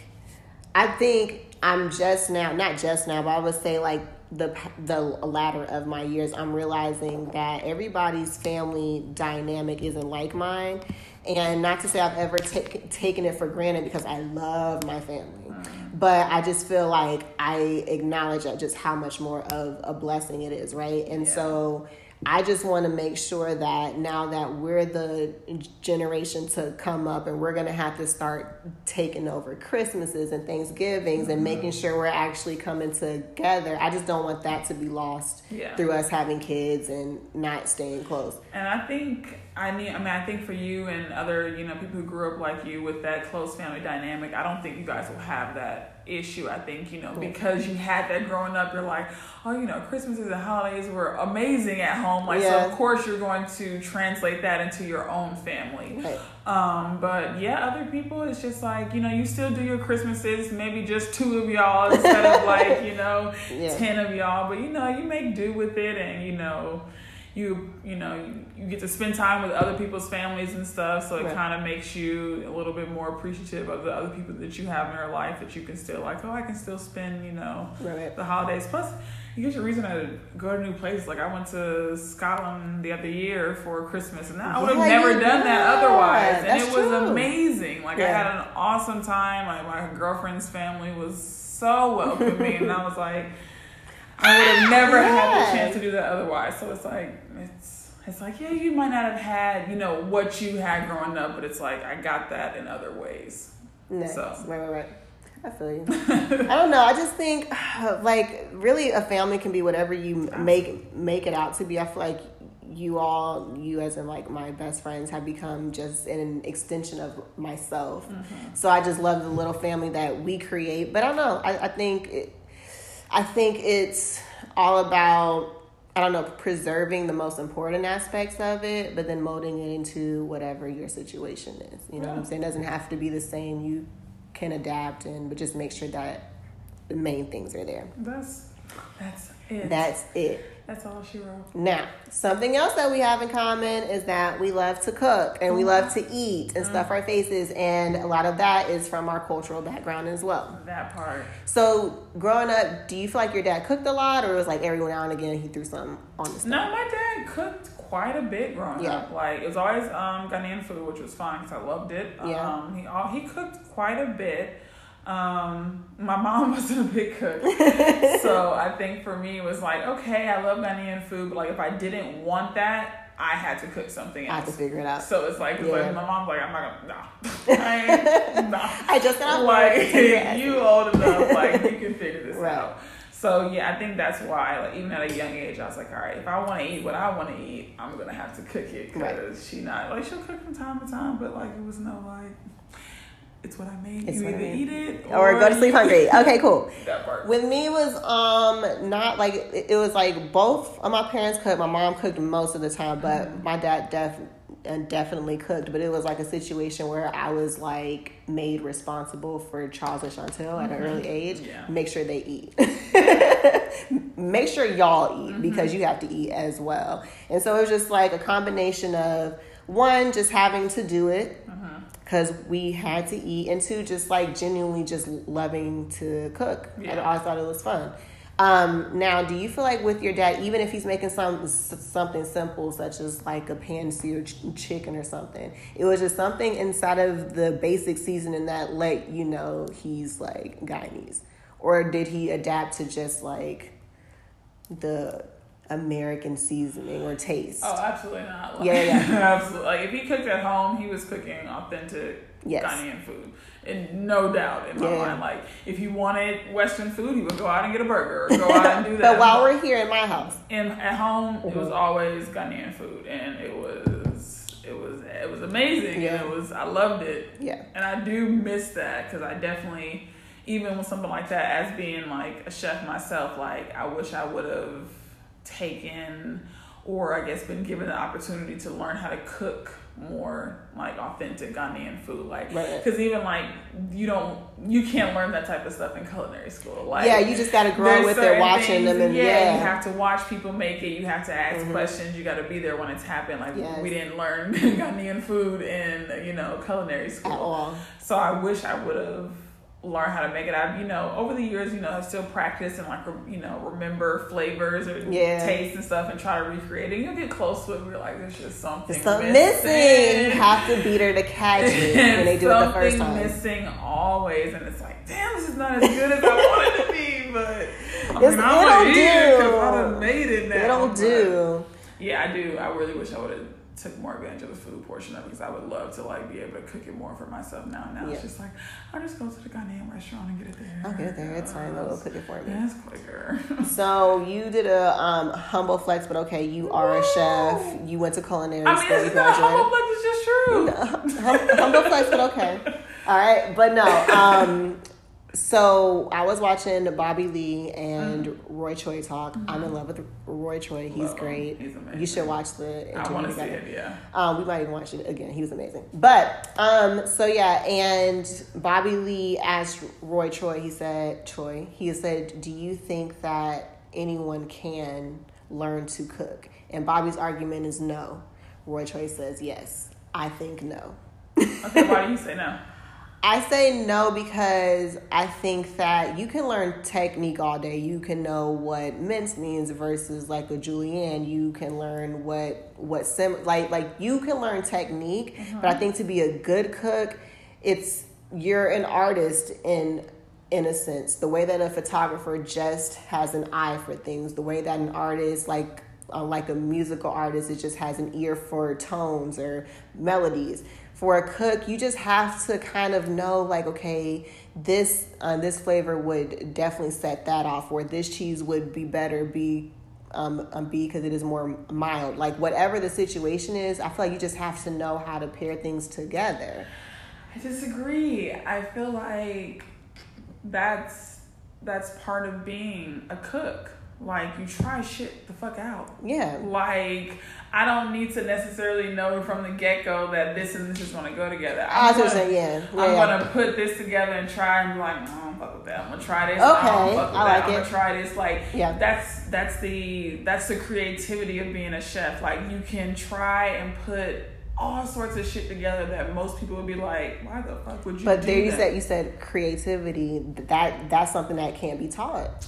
I think I'm just now, not just now, but I would say like the latter of my years, I'm realizing that everybody's family dynamic isn't like mine. And not to say I've ever taken it for granted, because I love my family. But I just feel like I acknowledge just how much more of a blessing it is, right? And so I just want to make sure that now that we're the generation to come up and we're going to have to start taking over Christmases and Thanksgivings and making sure we're actually coming together. I just don't want that to be lost through us having kids and not staying close. And I think I think for you and other, you know, people who grew up like you with that close family dynamic, I don't think you guys will have that issue. I think, you know, because you had that growing up, you're like, oh, you know, Christmases and holidays were amazing at home. Like, so of course you're going to translate that into your own family. Right. But yeah, other people, it's just like, you know, you still do your Christmases, maybe just 2 of y'all instead of like, you know, 10 of y'all, but you know, you make do with it and you know, you get to spend time with other people's families and stuff, so it kind of makes you a little bit more appreciative of the other people that you have in your life that you can still like, oh, I can still spend, you know, the holidays. Plus, you get your reason to go to new places. Like, I went to Scotland the other year for Christmas, and I would have never done that otherwise. And that's was amazing. Like, I had an awesome time. Like, my girlfriend's family was so welcoming, and I was like, I would have never had the chance to do that otherwise. So it's like, it's like, yeah, you might not have had, you know, what you had growing up, but it's like, I got that in other ways. Nice. So. Right. I feel you. I don't know. I just think, like, really a family can be whatever you make it out to be. I feel like you as in like my best friends have become just an extension of myself. Mm-hmm. So I just love the little family that we create. But I don't know. I think it's all about, I don't know, preserving the most important aspects of it, but then molding it into whatever your situation is. You know what I'm saying? It doesn't have to be the same. You can adapt, but just make sure that the main things are there. That's it. That's it. That's all she wrote. Now, something else that we have in common is that we love to cook and we love to eat and stuff our faces. And a lot of that is from our cultural background as well. That part. So growing up, do you feel like your dad cooked a lot, or it was like every now and again he threw something on the stove? No, my dad cooked quite a bit growing up. Like, it was always Ghanaian food, which was fine because I loved it. He cooked quite a bit. My mom wasn't a big cook, so I think for me it was like, okay, I love Ghanaian food, but like if I didn't want that, I had to cook something else. I had to figure it out. So it's like my mom's like, I'm not gonna, I just got like, you old enough, like you can figure this out. So yeah, I think that's why, like, even at a young age, I was like, all right, if I want to eat what I want to eat, I'm gonna have to cook it, because she not like, she'll cook from time to time, but like it was no like, it's what I made. It's you either eat it or go to sleep hungry. Okay, cool. That part. With me was not like, it was like both of my parents cooked. My mom cooked most of the time, but my dad definitely cooked. But it was like a situation where I was like made responsible for Charles and Chantel at an early age. Yeah. Make sure they eat. Make sure y'all eat, because you have to eat as well. And so it was just like a combination of one, just having to do it. Because we had to eat, and 2, just like genuinely just loving to cook. Yeah. I always thought it was fun. Now, do you feel like with your dad, even if he's making something simple, such as like a pan-seared chicken or something, it was just something inside of the basic seasoning that let you know he's like Guyanese? Or did he adapt to just like the American seasoning or taste? Oh, absolutely not. Like, absolutely. Like, if he cooked at home, he was cooking authentic Ghanaian food. And no doubt in my mind, like, if he wanted Western food, he would go out and get a burger or go out and do that. But while we're here in my house, at home, it was always Ghanaian food, and it was amazing. Yeah. And I loved it. Yeah. And I do miss that, because I definitely, even with something like that, as being like a chef myself, like, I wish I would have taken, or I guess been given the opportunity to learn how to cook more like authentic Ghanaian food, like, because even like you can't learn that type of stuff in culinary school. Like, you just got to grow with it, watching them, and you have to watch people make it. You have to ask questions. You got to be there when it's happened. Like, we didn't learn Ghanaian food in, you know, culinary school at all. So I wish I would have learn how to make it. I've, you know, over the years, you know, I've still practiced and like, you know, remember flavors or tastes and stuff and try to recreate it. You'll get close to it and you're like, there's just something missing. You have to beat her to catch it when they do it the first time. Something missing always, and it's like, damn, this is not as good as I want it to be, but I mean, I'm gonna eat it because I done made it now. It'll do. Yeah, I do. I really wish I would have took more advantage of the food portion of it, because I would love to like be able to cook it more for myself now. Now it's just like, I'll just go to the Ghanaian restaurant and get it there. I'll get it there. It's fine. They'll go cook it for me. That's quicker. So you did a humble flex, but okay, you are a chef. You went to culinary school. It's not humble flex. It's just true. Humble flex, but okay. All right, but no. So I was watching Bobby Lee and Roy Choi talk. Mm-hmm. I'm in love with Roy Choi. He's great. He's amazing. You should watch the interview. I want to see it, yeah. We might even watch it again. He was amazing. But, so yeah, and Bobby Lee asked Roy Choi, he said, do you think that anyone can learn to cook? And Bobby's argument is no. Roy Choi says yes. I think no. Okay, why do you say no? I say no because I think that you can learn technique all day. You can know what mince means versus like a julienne. You can learn what you can learn technique. Mm-hmm. But I think to be a good cook, you're an artist in a sense. The way that a photographer just has an eye for things, the way that an artist like a musical artist, it just has an ear for tones or melodies. For a cook, you just have to kind of know, like, okay, this flavor would definitely set that off, or this cheese would be better because it is more mild. Like, whatever the situation is, I feel like you just have to know how to pair things together. I disagree. I feel like that's part of being a cook. Like, you try shit the fuck out. Yeah. Like, I don't need to necessarily know from the get-go that this and this is going to go together. I'm going to put this together and try and be like, I don't fuck with that. I'm going to try this. Okay. I'm going to try this. Like, yeah. That's the creativity of being a chef. Like, you can try and put all sorts of shit together that most people would be like, why the fuck would you do that? But there you said creativity. That's something that can't be taught.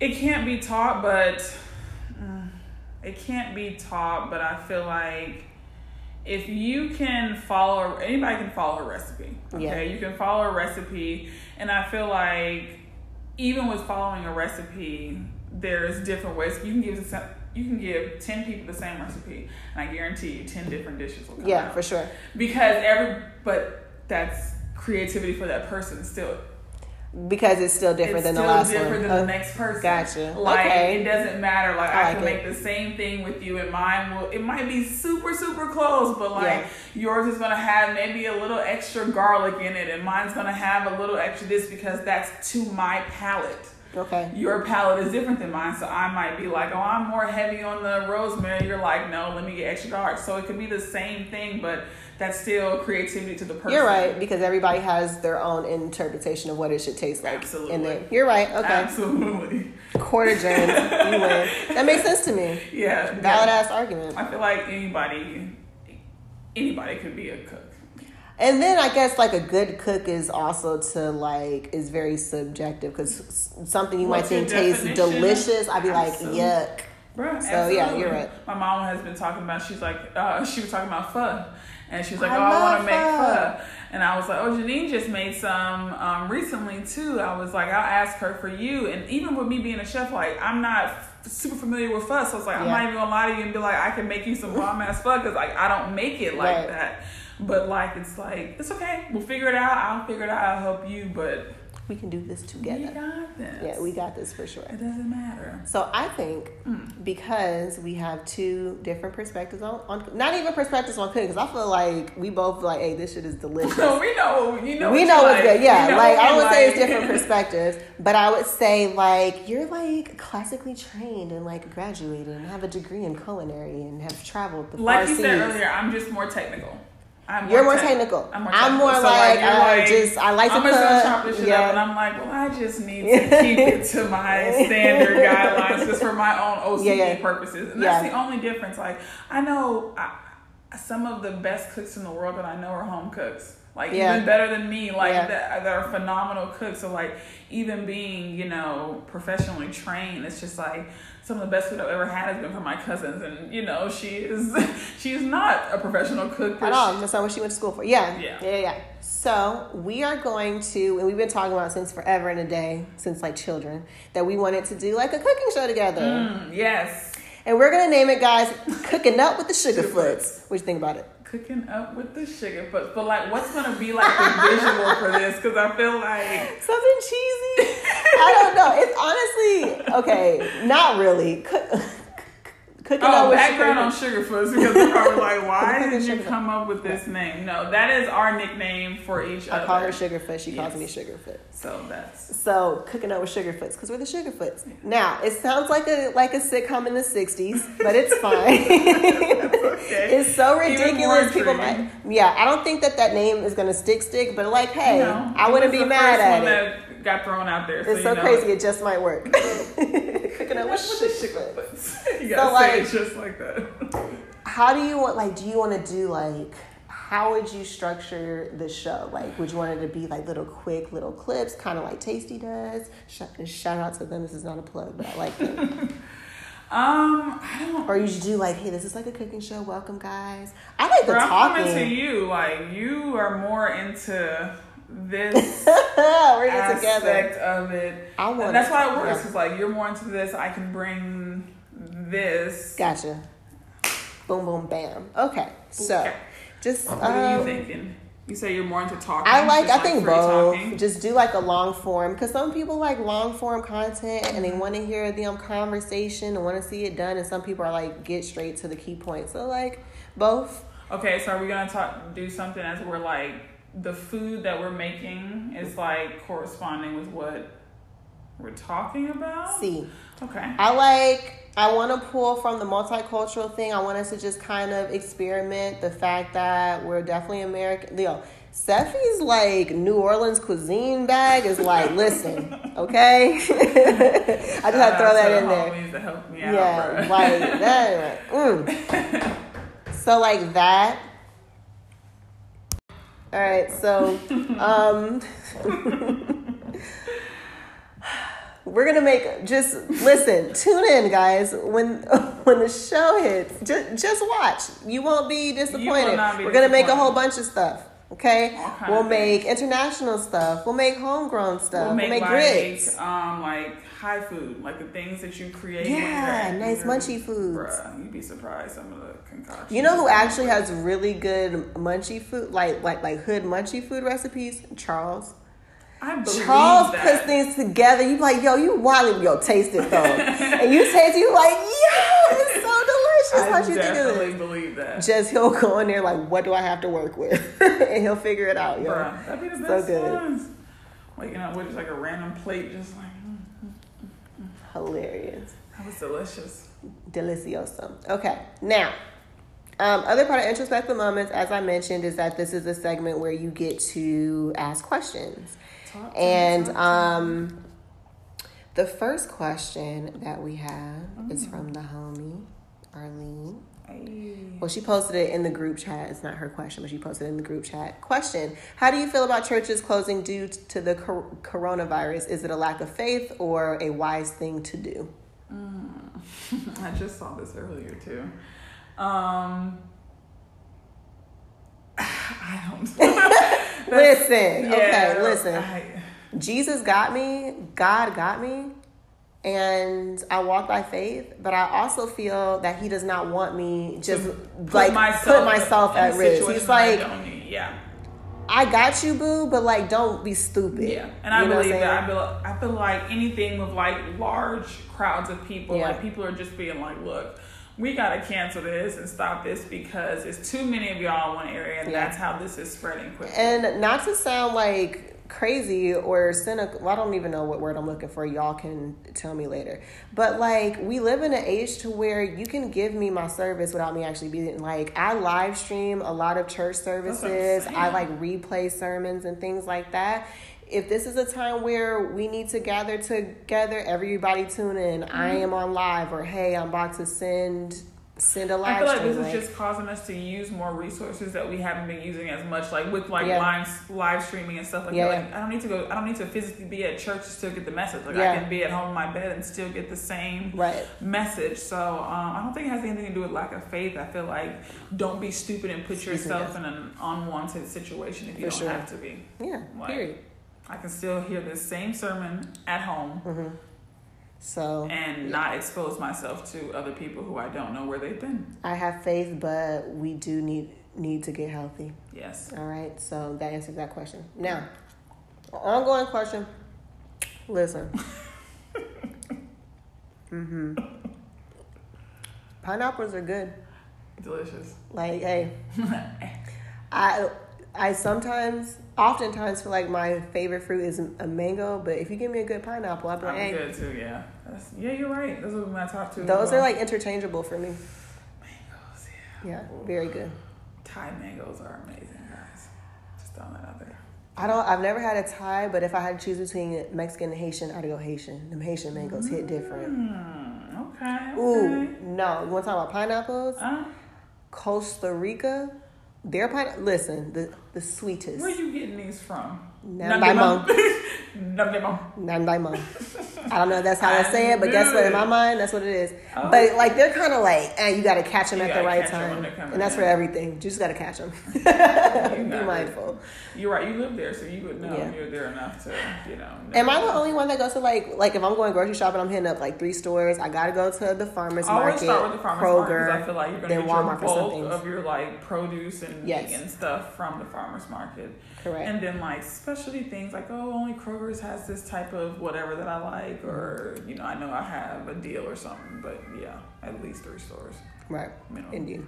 It can't be taught, but I feel like if you can anybody can follow a recipe, okay? Yeah. You can follow a recipe, and I feel like even with following a recipe, there's different ways. You can give 10 people the same recipe, and I guarantee you 10 different dishes will come out. Yeah, for sure. But that's creativity for that person still. Because it's still different than the next person. Gotcha. Like, okay. It doesn't matter. Like, I can make the same thing with you, and mine might be super, super close, but yours is going to have maybe a little extra garlic in it, and mine's going to have a little extra this because that's to my palate. Okay. Your palate is different than mine, so I might be like, oh, I'm more heavy on the rosemary. You're like, no, let me get extra garlic. So it could be the same thing, but that's still creativity to the person. You're right, because everybody has their own interpretation of what it should taste like. Absolutely. You're right. Okay. Absolutely. Court adjourned. You win. That makes sense to me. Yeah. Valid-ass argument. I feel like anybody could be a cook. And then I guess like a good cook is also is very subjective, because something you might think tastes delicious, I'd be absolutely. Like, yuck. Bruh, so absolutely. Yeah, you're right. My mom has been talking about, she was talking about pho. And she was like, I want to make pho. And I was like, oh, Janine just made some recently too. I was like, I'll ask her for you. And even with me being a chef, like, I'm not super familiar with pho. So it's like, I'm not even going to lie to you and be like, I can make you some bomb-ass pho, because like, I don't make it like that. But like, it's like, it's okay. We'll figure it out. I'll figure it out. I'll help you. But we can do this together. We got this. Yeah, we got this for sure. It doesn't matter. So I think because we have two different perspectives on not even perspectives on cooking, because I feel like we both like, hey, this shit is delicious. So we know what's good. Yeah, like I would say it's different perspectives, but I would say like you're like classically trained and like graduated and have a degree in culinary and have traveled. Like you said earlier, I'm just more technical. You're more technical. I'm more like, I like to cook. Yeah. And I'm like, well, I just need to keep it to my standard guidelines just for my own OCD purposes. And that's the only difference. Like, I know some of the best cooks in the world that I know are home cooks. Like, even better than me, like, that are phenomenal cooks. So, like, even being, professionally trained, it's just, like, some of the best food I've ever had has been from my cousins. And, she is not a professional cook. At all. That's not what she went to school for. Yeah. Yeah. Yeah, yeah. So, we are going to, and we've been talking about since forever and a day, since, like, children, that we wanted to do, like, a cooking show together. Yes. And we're going to name it, guys, Cooking Up with the Sugarfoots. What do you think about it? Cooking Up with the Sugarfoots. But, like, what's going to be, like, the visual for this? Because I feel like... something cheesy? I don't know. It's honestly... okay, not really. Cooking up with background on Sugarfoots, because they're probably like, why did you come up with this name? No, that is our nickname for each other. I call her Sugarfoot. She calls me Sugarfoot. So that's... so Cooking Up with Sugarfoots, because we're the Sugarfoots. Yeah. Now, it sounds like a sitcom in the 60s, but it's fine. Okay. It's so ridiculous. People might... yeah, I don't think that name is going to stick, but like, hey, no, I wouldn't be mad at it. That got thrown out there. It's so crazy, it just might work. Cooking Up with Sugarfoots. You gotta say it just like that. How do you want, like, how would you structure the show? Like, would you want it to be like little clips, kind of like Tasty does? Shout out to them. This is not a plug, but I like them. I don't... or you should do like, hey, this is like a cooking show. Welcome, guys. I like the talking. I'm coming to you. Like, you are more into this we're aspect together of it. And that's why it works. Yeah. It's like, you're more into this. I can bring... this. Gotcha. Boom, boom, bam. Okay. So, just... what are you thinking? You say you're more into talking. I think both. Talking? Just do like a long form, because some people like long form content and they want to hear the conversation and want to see it done, and some people are like, get straight to the key point. So like both. Okay. So are we going to do something as we're like, the food that we're making is like corresponding with what we're talking about? See. Okay. I want to pull from the multicultural thing. I want us to just kind of experiment the fact that we're definitely American. Yo, Seffie's like New Orleans cuisine bag is like, listen, okay? I just had to throw that in there. Needs to help me out, yeah, bro. Like that. So like that. All right, so we're going to make, just listen, tune in, guys. When the show hits, just watch. You won't be disappointed. We're going to make a whole bunch of stuff, okay? We'll make international stuff. We'll make homegrown stuff. We'll make grits. Like Thai food, like the things that you create. Yeah, nice munchy foods. Bruh, you'd be surprised some of the concoctions. You know who actually has really good munchy food, like hood munchy food recipes? Charles. Charles puts things together. You like, yo, you wildly, yo, taste it though, and you taste it, you like, yo, it's so delicious. How'd you think of it? I definitely believe that. Just he'll go in there like, what do I have to work with, and he'll figure it out. Yo, bruh, that'd be the best. So good. Ones. Waking up with just like a random plate, just like hilarious. That was delicious. Delicioso. Okay, now. Other part of Introspective Moments, as I mentioned, is that this is a segment where you get to ask questions. And the first question that we have is from the homie, Arlene. Well, she posted it in the group chat. It's not her question, but she posted it in the group chat. Question: how do you feel about churches closing due to the coronavirus? Is it a lack of faith or a wise thing to do? I just saw this earlier, too. I don't know. Listen, yeah, okay, listen. Jesus got me, God got me, and I walk by faith, but I also feel that he does not want me just put myself at risk. He's like, I got you, boo, but like, don't be stupid. Yeah, and I believe that. I feel like anything with like large crowds of people, like people are just being like, look, we gotta cancel this and stop this because it's too many of y'all in one area, and that's how this is spreading quickly. And not to sound like crazy or cynical, well, I don't even know what word I'm looking for. Y'all can tell me later. But like, we live in an age to where you can give me my service without me actually being like, I live stream a lot of church services. I like replay sermons and things like that. If this is a time where we need to gather together, everybody tune in. I am on live, or hey, I'm about to send a live. I feel like this is just causing us to use more resources that we haven't been using as much, like with like live streaming and stuff like that. Like, I don't need to physically be at church to still get the message. Like I can be at home in my bed and still get the same message. So I don't think it has anything to do with lack of faith. I feel like don't be stupid and put yourself in an unwanted situation if you don't have to be. Yeah. Like, period. I can still hear this same sermon at home So not expose myself to other people who I don't know where they've been. I have faith, but we do need to get healthy. Yes. All right. So that answers that question. Now, ongoing question. Listen. Mm-hmm. Pineapples are good. Delicious. Like, hey. I oftentimes feel like my favorite fruit is a mango, but if you give me a good pineapple, I'll be like, hey. Good too, yeah. Yeah, you're right. Those are my top two. Those are like interchangeable for me. Mangoes, yeah. Yeah, ooh, very good. Thai mangoes are amazing, guys. Just on that other. I've never had a Thai, but if I had to choose between Mexican and Haitian, I'd go Haitian. Them Haitian mangoes hit different. Okay. Ooh, no. You want to talk about pineapples? Costa Rica. Their pineapple, listen, the sweetest. Where are you getting these from? Nan by mom. I don't know if that's how I say it, but guess what? In my mind, that's what it is. Oh. But like, they're kind of like, you got to catch them at the right time. And that's for everything. You just got to catch them. Be mindful. You're right. You live there, so you would know you're there enough to, Am I the only one that goes to like if I'm going grocery shopping, I'm hitting up like 3 stores. I got to go to the farmer's market. Always start with the farmer's market, because I feel like you're going to get your bulk of your like produce and vegan stuff from the farmer's market. Correct. And then like specialty things like, only Kroger's has this type of whatever that I like, or I know I have a deal or something, but yeah, at least 3 stores. Right. Indeed.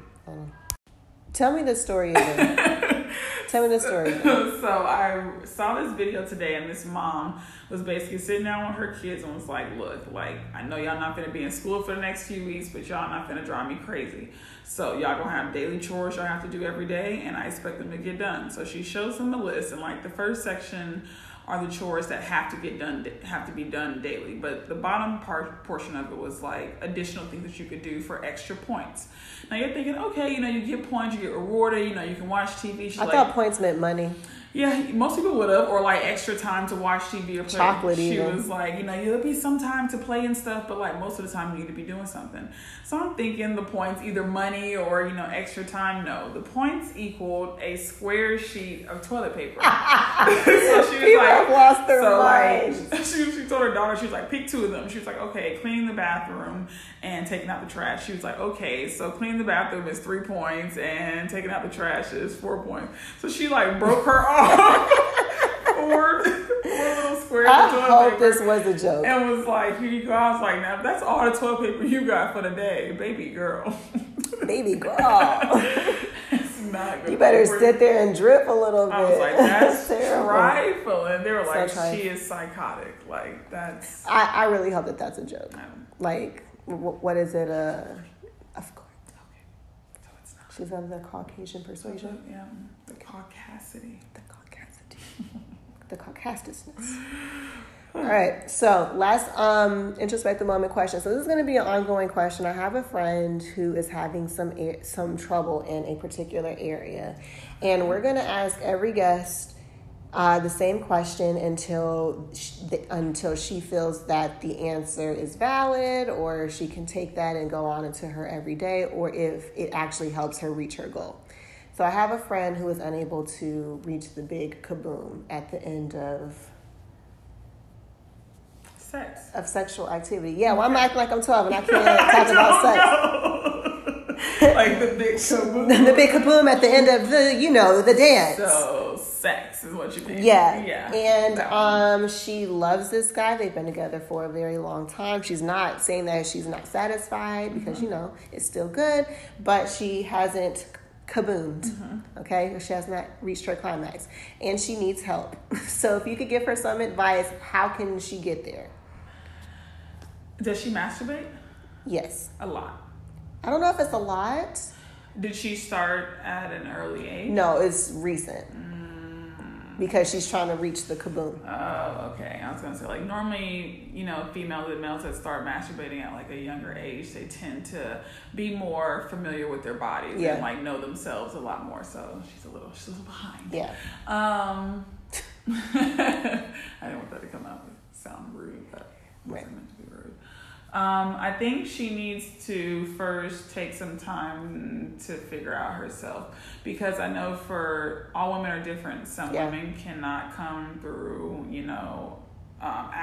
Tell me the story again. So I saw this video today, and this mom was basically sitting down with her kids and was like, look, like, I know y'all not finna be in school for the next few weeks, but y'all not finna drive me crazy. So y'all gonna have daily chores y'all have to do every day, and I expect them to get done. So she shows them the list, and like the first section are the chores that have to be done daily. But the bottom portion of it was like additional things that you could do for extra points. Now you're thinking, okay, you get points, you get rewarded, you can watch TV. She's thought points meant money. Yeah, most people would have, or like extra time to watch TV or play. Chocolate she even. Was like, there'll be some time to play and stuff, but like most of the time you need to be doing something. So I'm thinking the points, either money or, extra time. No, the points equaled a square sheet of toilet paper. So she was people like, lost their minds. Like, she told her daughter, she was like, pick 2 of them. She was like, okay, cleaning the bathroom and taking out the trash. She was like, okay, so cleaning the bathroom is 3 points and taking out the trash is 4 points. So she like broke her arm. 4 little squares of toilet paper. I hope this was a joke. And was like, here you go. I was like, now that's all the toilet paper you got for the day, baby girl. Baby girl. It's not good. You better sit there and drip a little bit. I was like, that's trifling. And they were like, she is psychotic. Like, that's. I really hope that's a joke. Like, what is it? Of course. Okay. So it's not. She's of the Caucasian persuasion. Yeah. The caucasity. The caucasousness. All right. So last introspective moment question. So this is going to be an ongoing question. I have a friend who is having some trouble in a particular area, and we're going to ask every guest the same question until she feels that the answer is valid, or she can take that and go on into her everyday, or if it actually helps her reach her goal. So I have a friend who is unable to reach the big kaboom at the end of sex. Of sexual activity. Yeah, well, I'm acting like I'm 12 and I can't talk about sex. Like the big kaboom. The big kaboom at the end of the, the dance. So sex is what you mean. Yeah. And she loves this guy. They've been together for a very long time. She's not saying that she's not satisfied because, it's still good, but she hasn't kaboomed, okay? She has not reached her climax, and she needs help. So if you could give her some advice, how can she get there? Does she masturbate? Yes. A lot. I don't know if it's a lot. Did she start at an early age? No, it's recent. Because she's trying to reach the kaboom. Oh, okay. I was going to say, like, normally, females and males that start masturbating at, like, a younger age, they tend to be more familiar with their bodies and, like, know themselves a lot more. So she's a little behind. Yeah. I didn't want that to come out and sound rude, but it wasn't meant to be rude. I think she needs to first take some time to figure out herself, because I know all women are different. Some women cannot come through,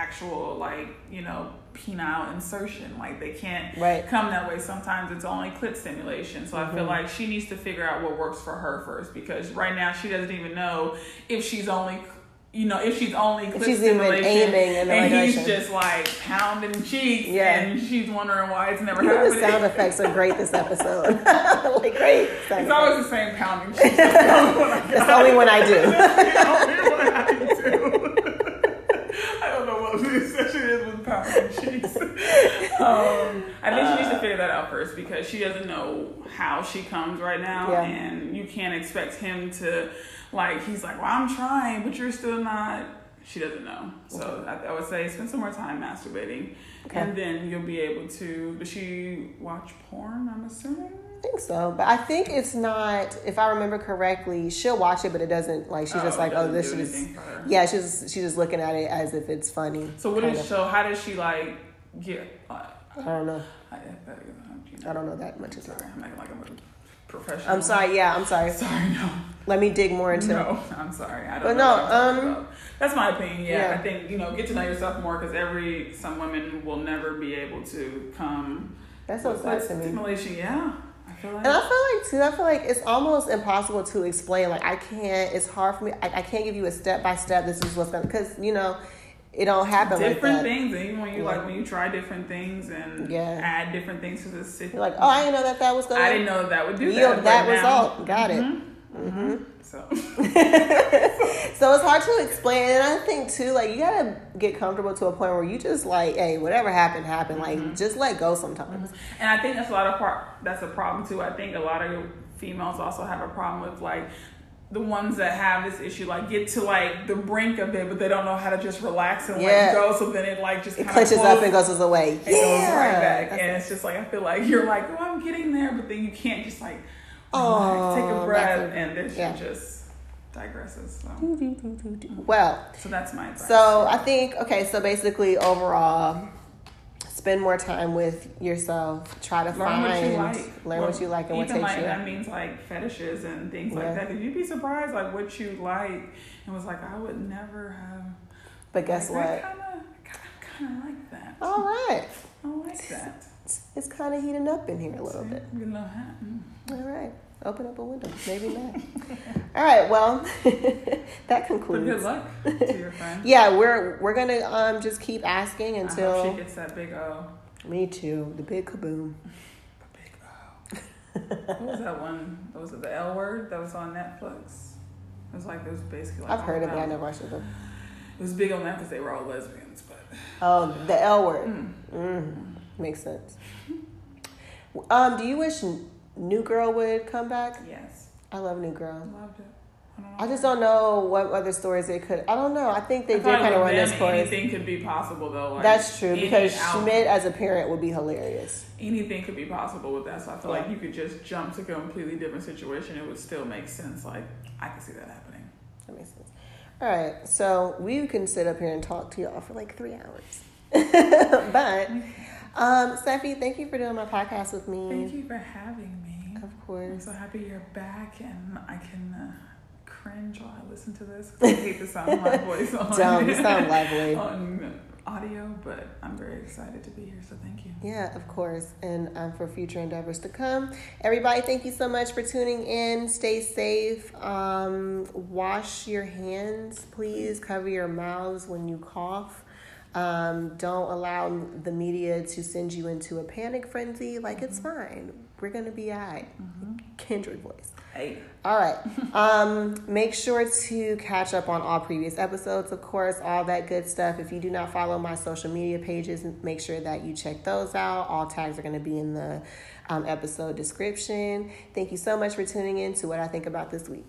actual, like, you know, penile insertion. Like, they can't come that way. Sometimes it's only clit stimulation. So I feel like she needs to figure out what works for her first, because right now she doesn't even know if she's only, you know, if she's only clit stimulation, aiming in the and right he's direction. Just like pounding cheeks, and she's wondering why it's never happening. The sound effects are great this episode. Like, great. It's always the same pounding cheeks. That's the only one I do. That's the only one I do. This session is with pounding cheeks. I think she needs to figure that out first, because she doesn't know how she comes right now, and you can't expect him to, like, he's like, well, I'm trying, but you're still not. She doesn't know. So I would say spend some more time masturbating, and then you'll be able to. Does she watch porn, I'm assuming? I think so, but I think it's not, if I remember correctly, she'll watch it, but it doesn't, like, she's just like, oh, this is, yeah, she's just looking at it as if it's funny. So what is, so how does she, like, get, I don't know. I don't know that much. Sorry, I'm acting like I'm a professional. I'm sorry, yeah, I'm sorry. Sorry, no. Let me dig more into it. No, I'm sorry. I don't know. But no, that's my opinion. Yeah, I think, you know, get to know yourself more, because some women will never be able to come. That's so sad to me. Stimulation, yeah. I feel like it's almost impossible to explain. Like, I can't, it's hard for me. I can't give you a step-by-step, this is what's going to, because, you know, it don't happen different like that. Things, and even when you, like, when you try different things and add different things to the situation. You're like, oh, I didn't know that was going to, I didn't know that would do yield that right result. Now. Got it. Mm-hmm. So it's hard to explain. And I think too, like, you gotta get comfortable to a point where you just like, hey, whatever happened, like, just let go sometimes. And I think that's a problem too. I think a lot of females also have a problem with, like, the ones that have this issue, like, get to, like, the brink of it, but they don't know how to just relax and let go. So then it, like, just kind of clenches up and goes away. It goes right back. That's and it's just like, I feel like you're like, oh, I'm getting there, but then you can't just like, oh, take a breath, and then she just digresses. So. Well, so that's my advice. So I think, so basically, overall, spend more time with yourself. Try to learn what you like, and what takes you. That means like fetishes and things like that. Because you'd be surprised, like, what you like, and was like, I would never have. But guess what? I kind of like that. All right. I like that. It's kind of heating up in here a little bit. You're a little hot. All right. Open up a window. Maybe not. All right. Well, that concludes. But good luck to your friend. Yeah, we're going to just keep asking until... I hope she gets that big O. Me too. The big kaboom. The big O. What was that one? Was it the L Word that was on Netflix? It was like, it was basically like... I've heard of it. I never watched it though. It was big on that because they were all lesbians, but... Oh, the L Word. Makes sense. Do you wish New Girl would come back? Yes. I love New Girl. Loved it. I just don't know what other stories they could. I don't know. I think they did kind of run this course. Anything could be possible, though. Like, that's true, because Schmidt as a parent would be hilarious. Anything could be possible with that, so I feel like you could just jump to a completely different situation. It would still make sense. Like, I could see that happening. That makes sense. All right, so we can sit up here and talk to y'all for like 3 hours. But... Seffie, thank you for doing my podcast with me. Thank you for having me. Of course. I'm so happy you're back, and I can cringe while I listen to this, because I hate the sound of my voice on on audio, but I'm very excited to be here, so thank you. Yeah, of course, and for future endeavors to come. Everybody, thank you so much for tuning in. Stay safe. Wash your hands, please. Cover your mouths when you cough. Don't allow the media to send you into a panic frenzy. Like, it's fine. We're going to be all right. Kendrick voice. Hey. All right. Make sure to catch up on all previous episodes, of course, all that good stuff. If you do not follow my social media pages, make sure that you check those out. All tags are going to be in the episode description. Thank you so much for tuning in to What I Think About This Week.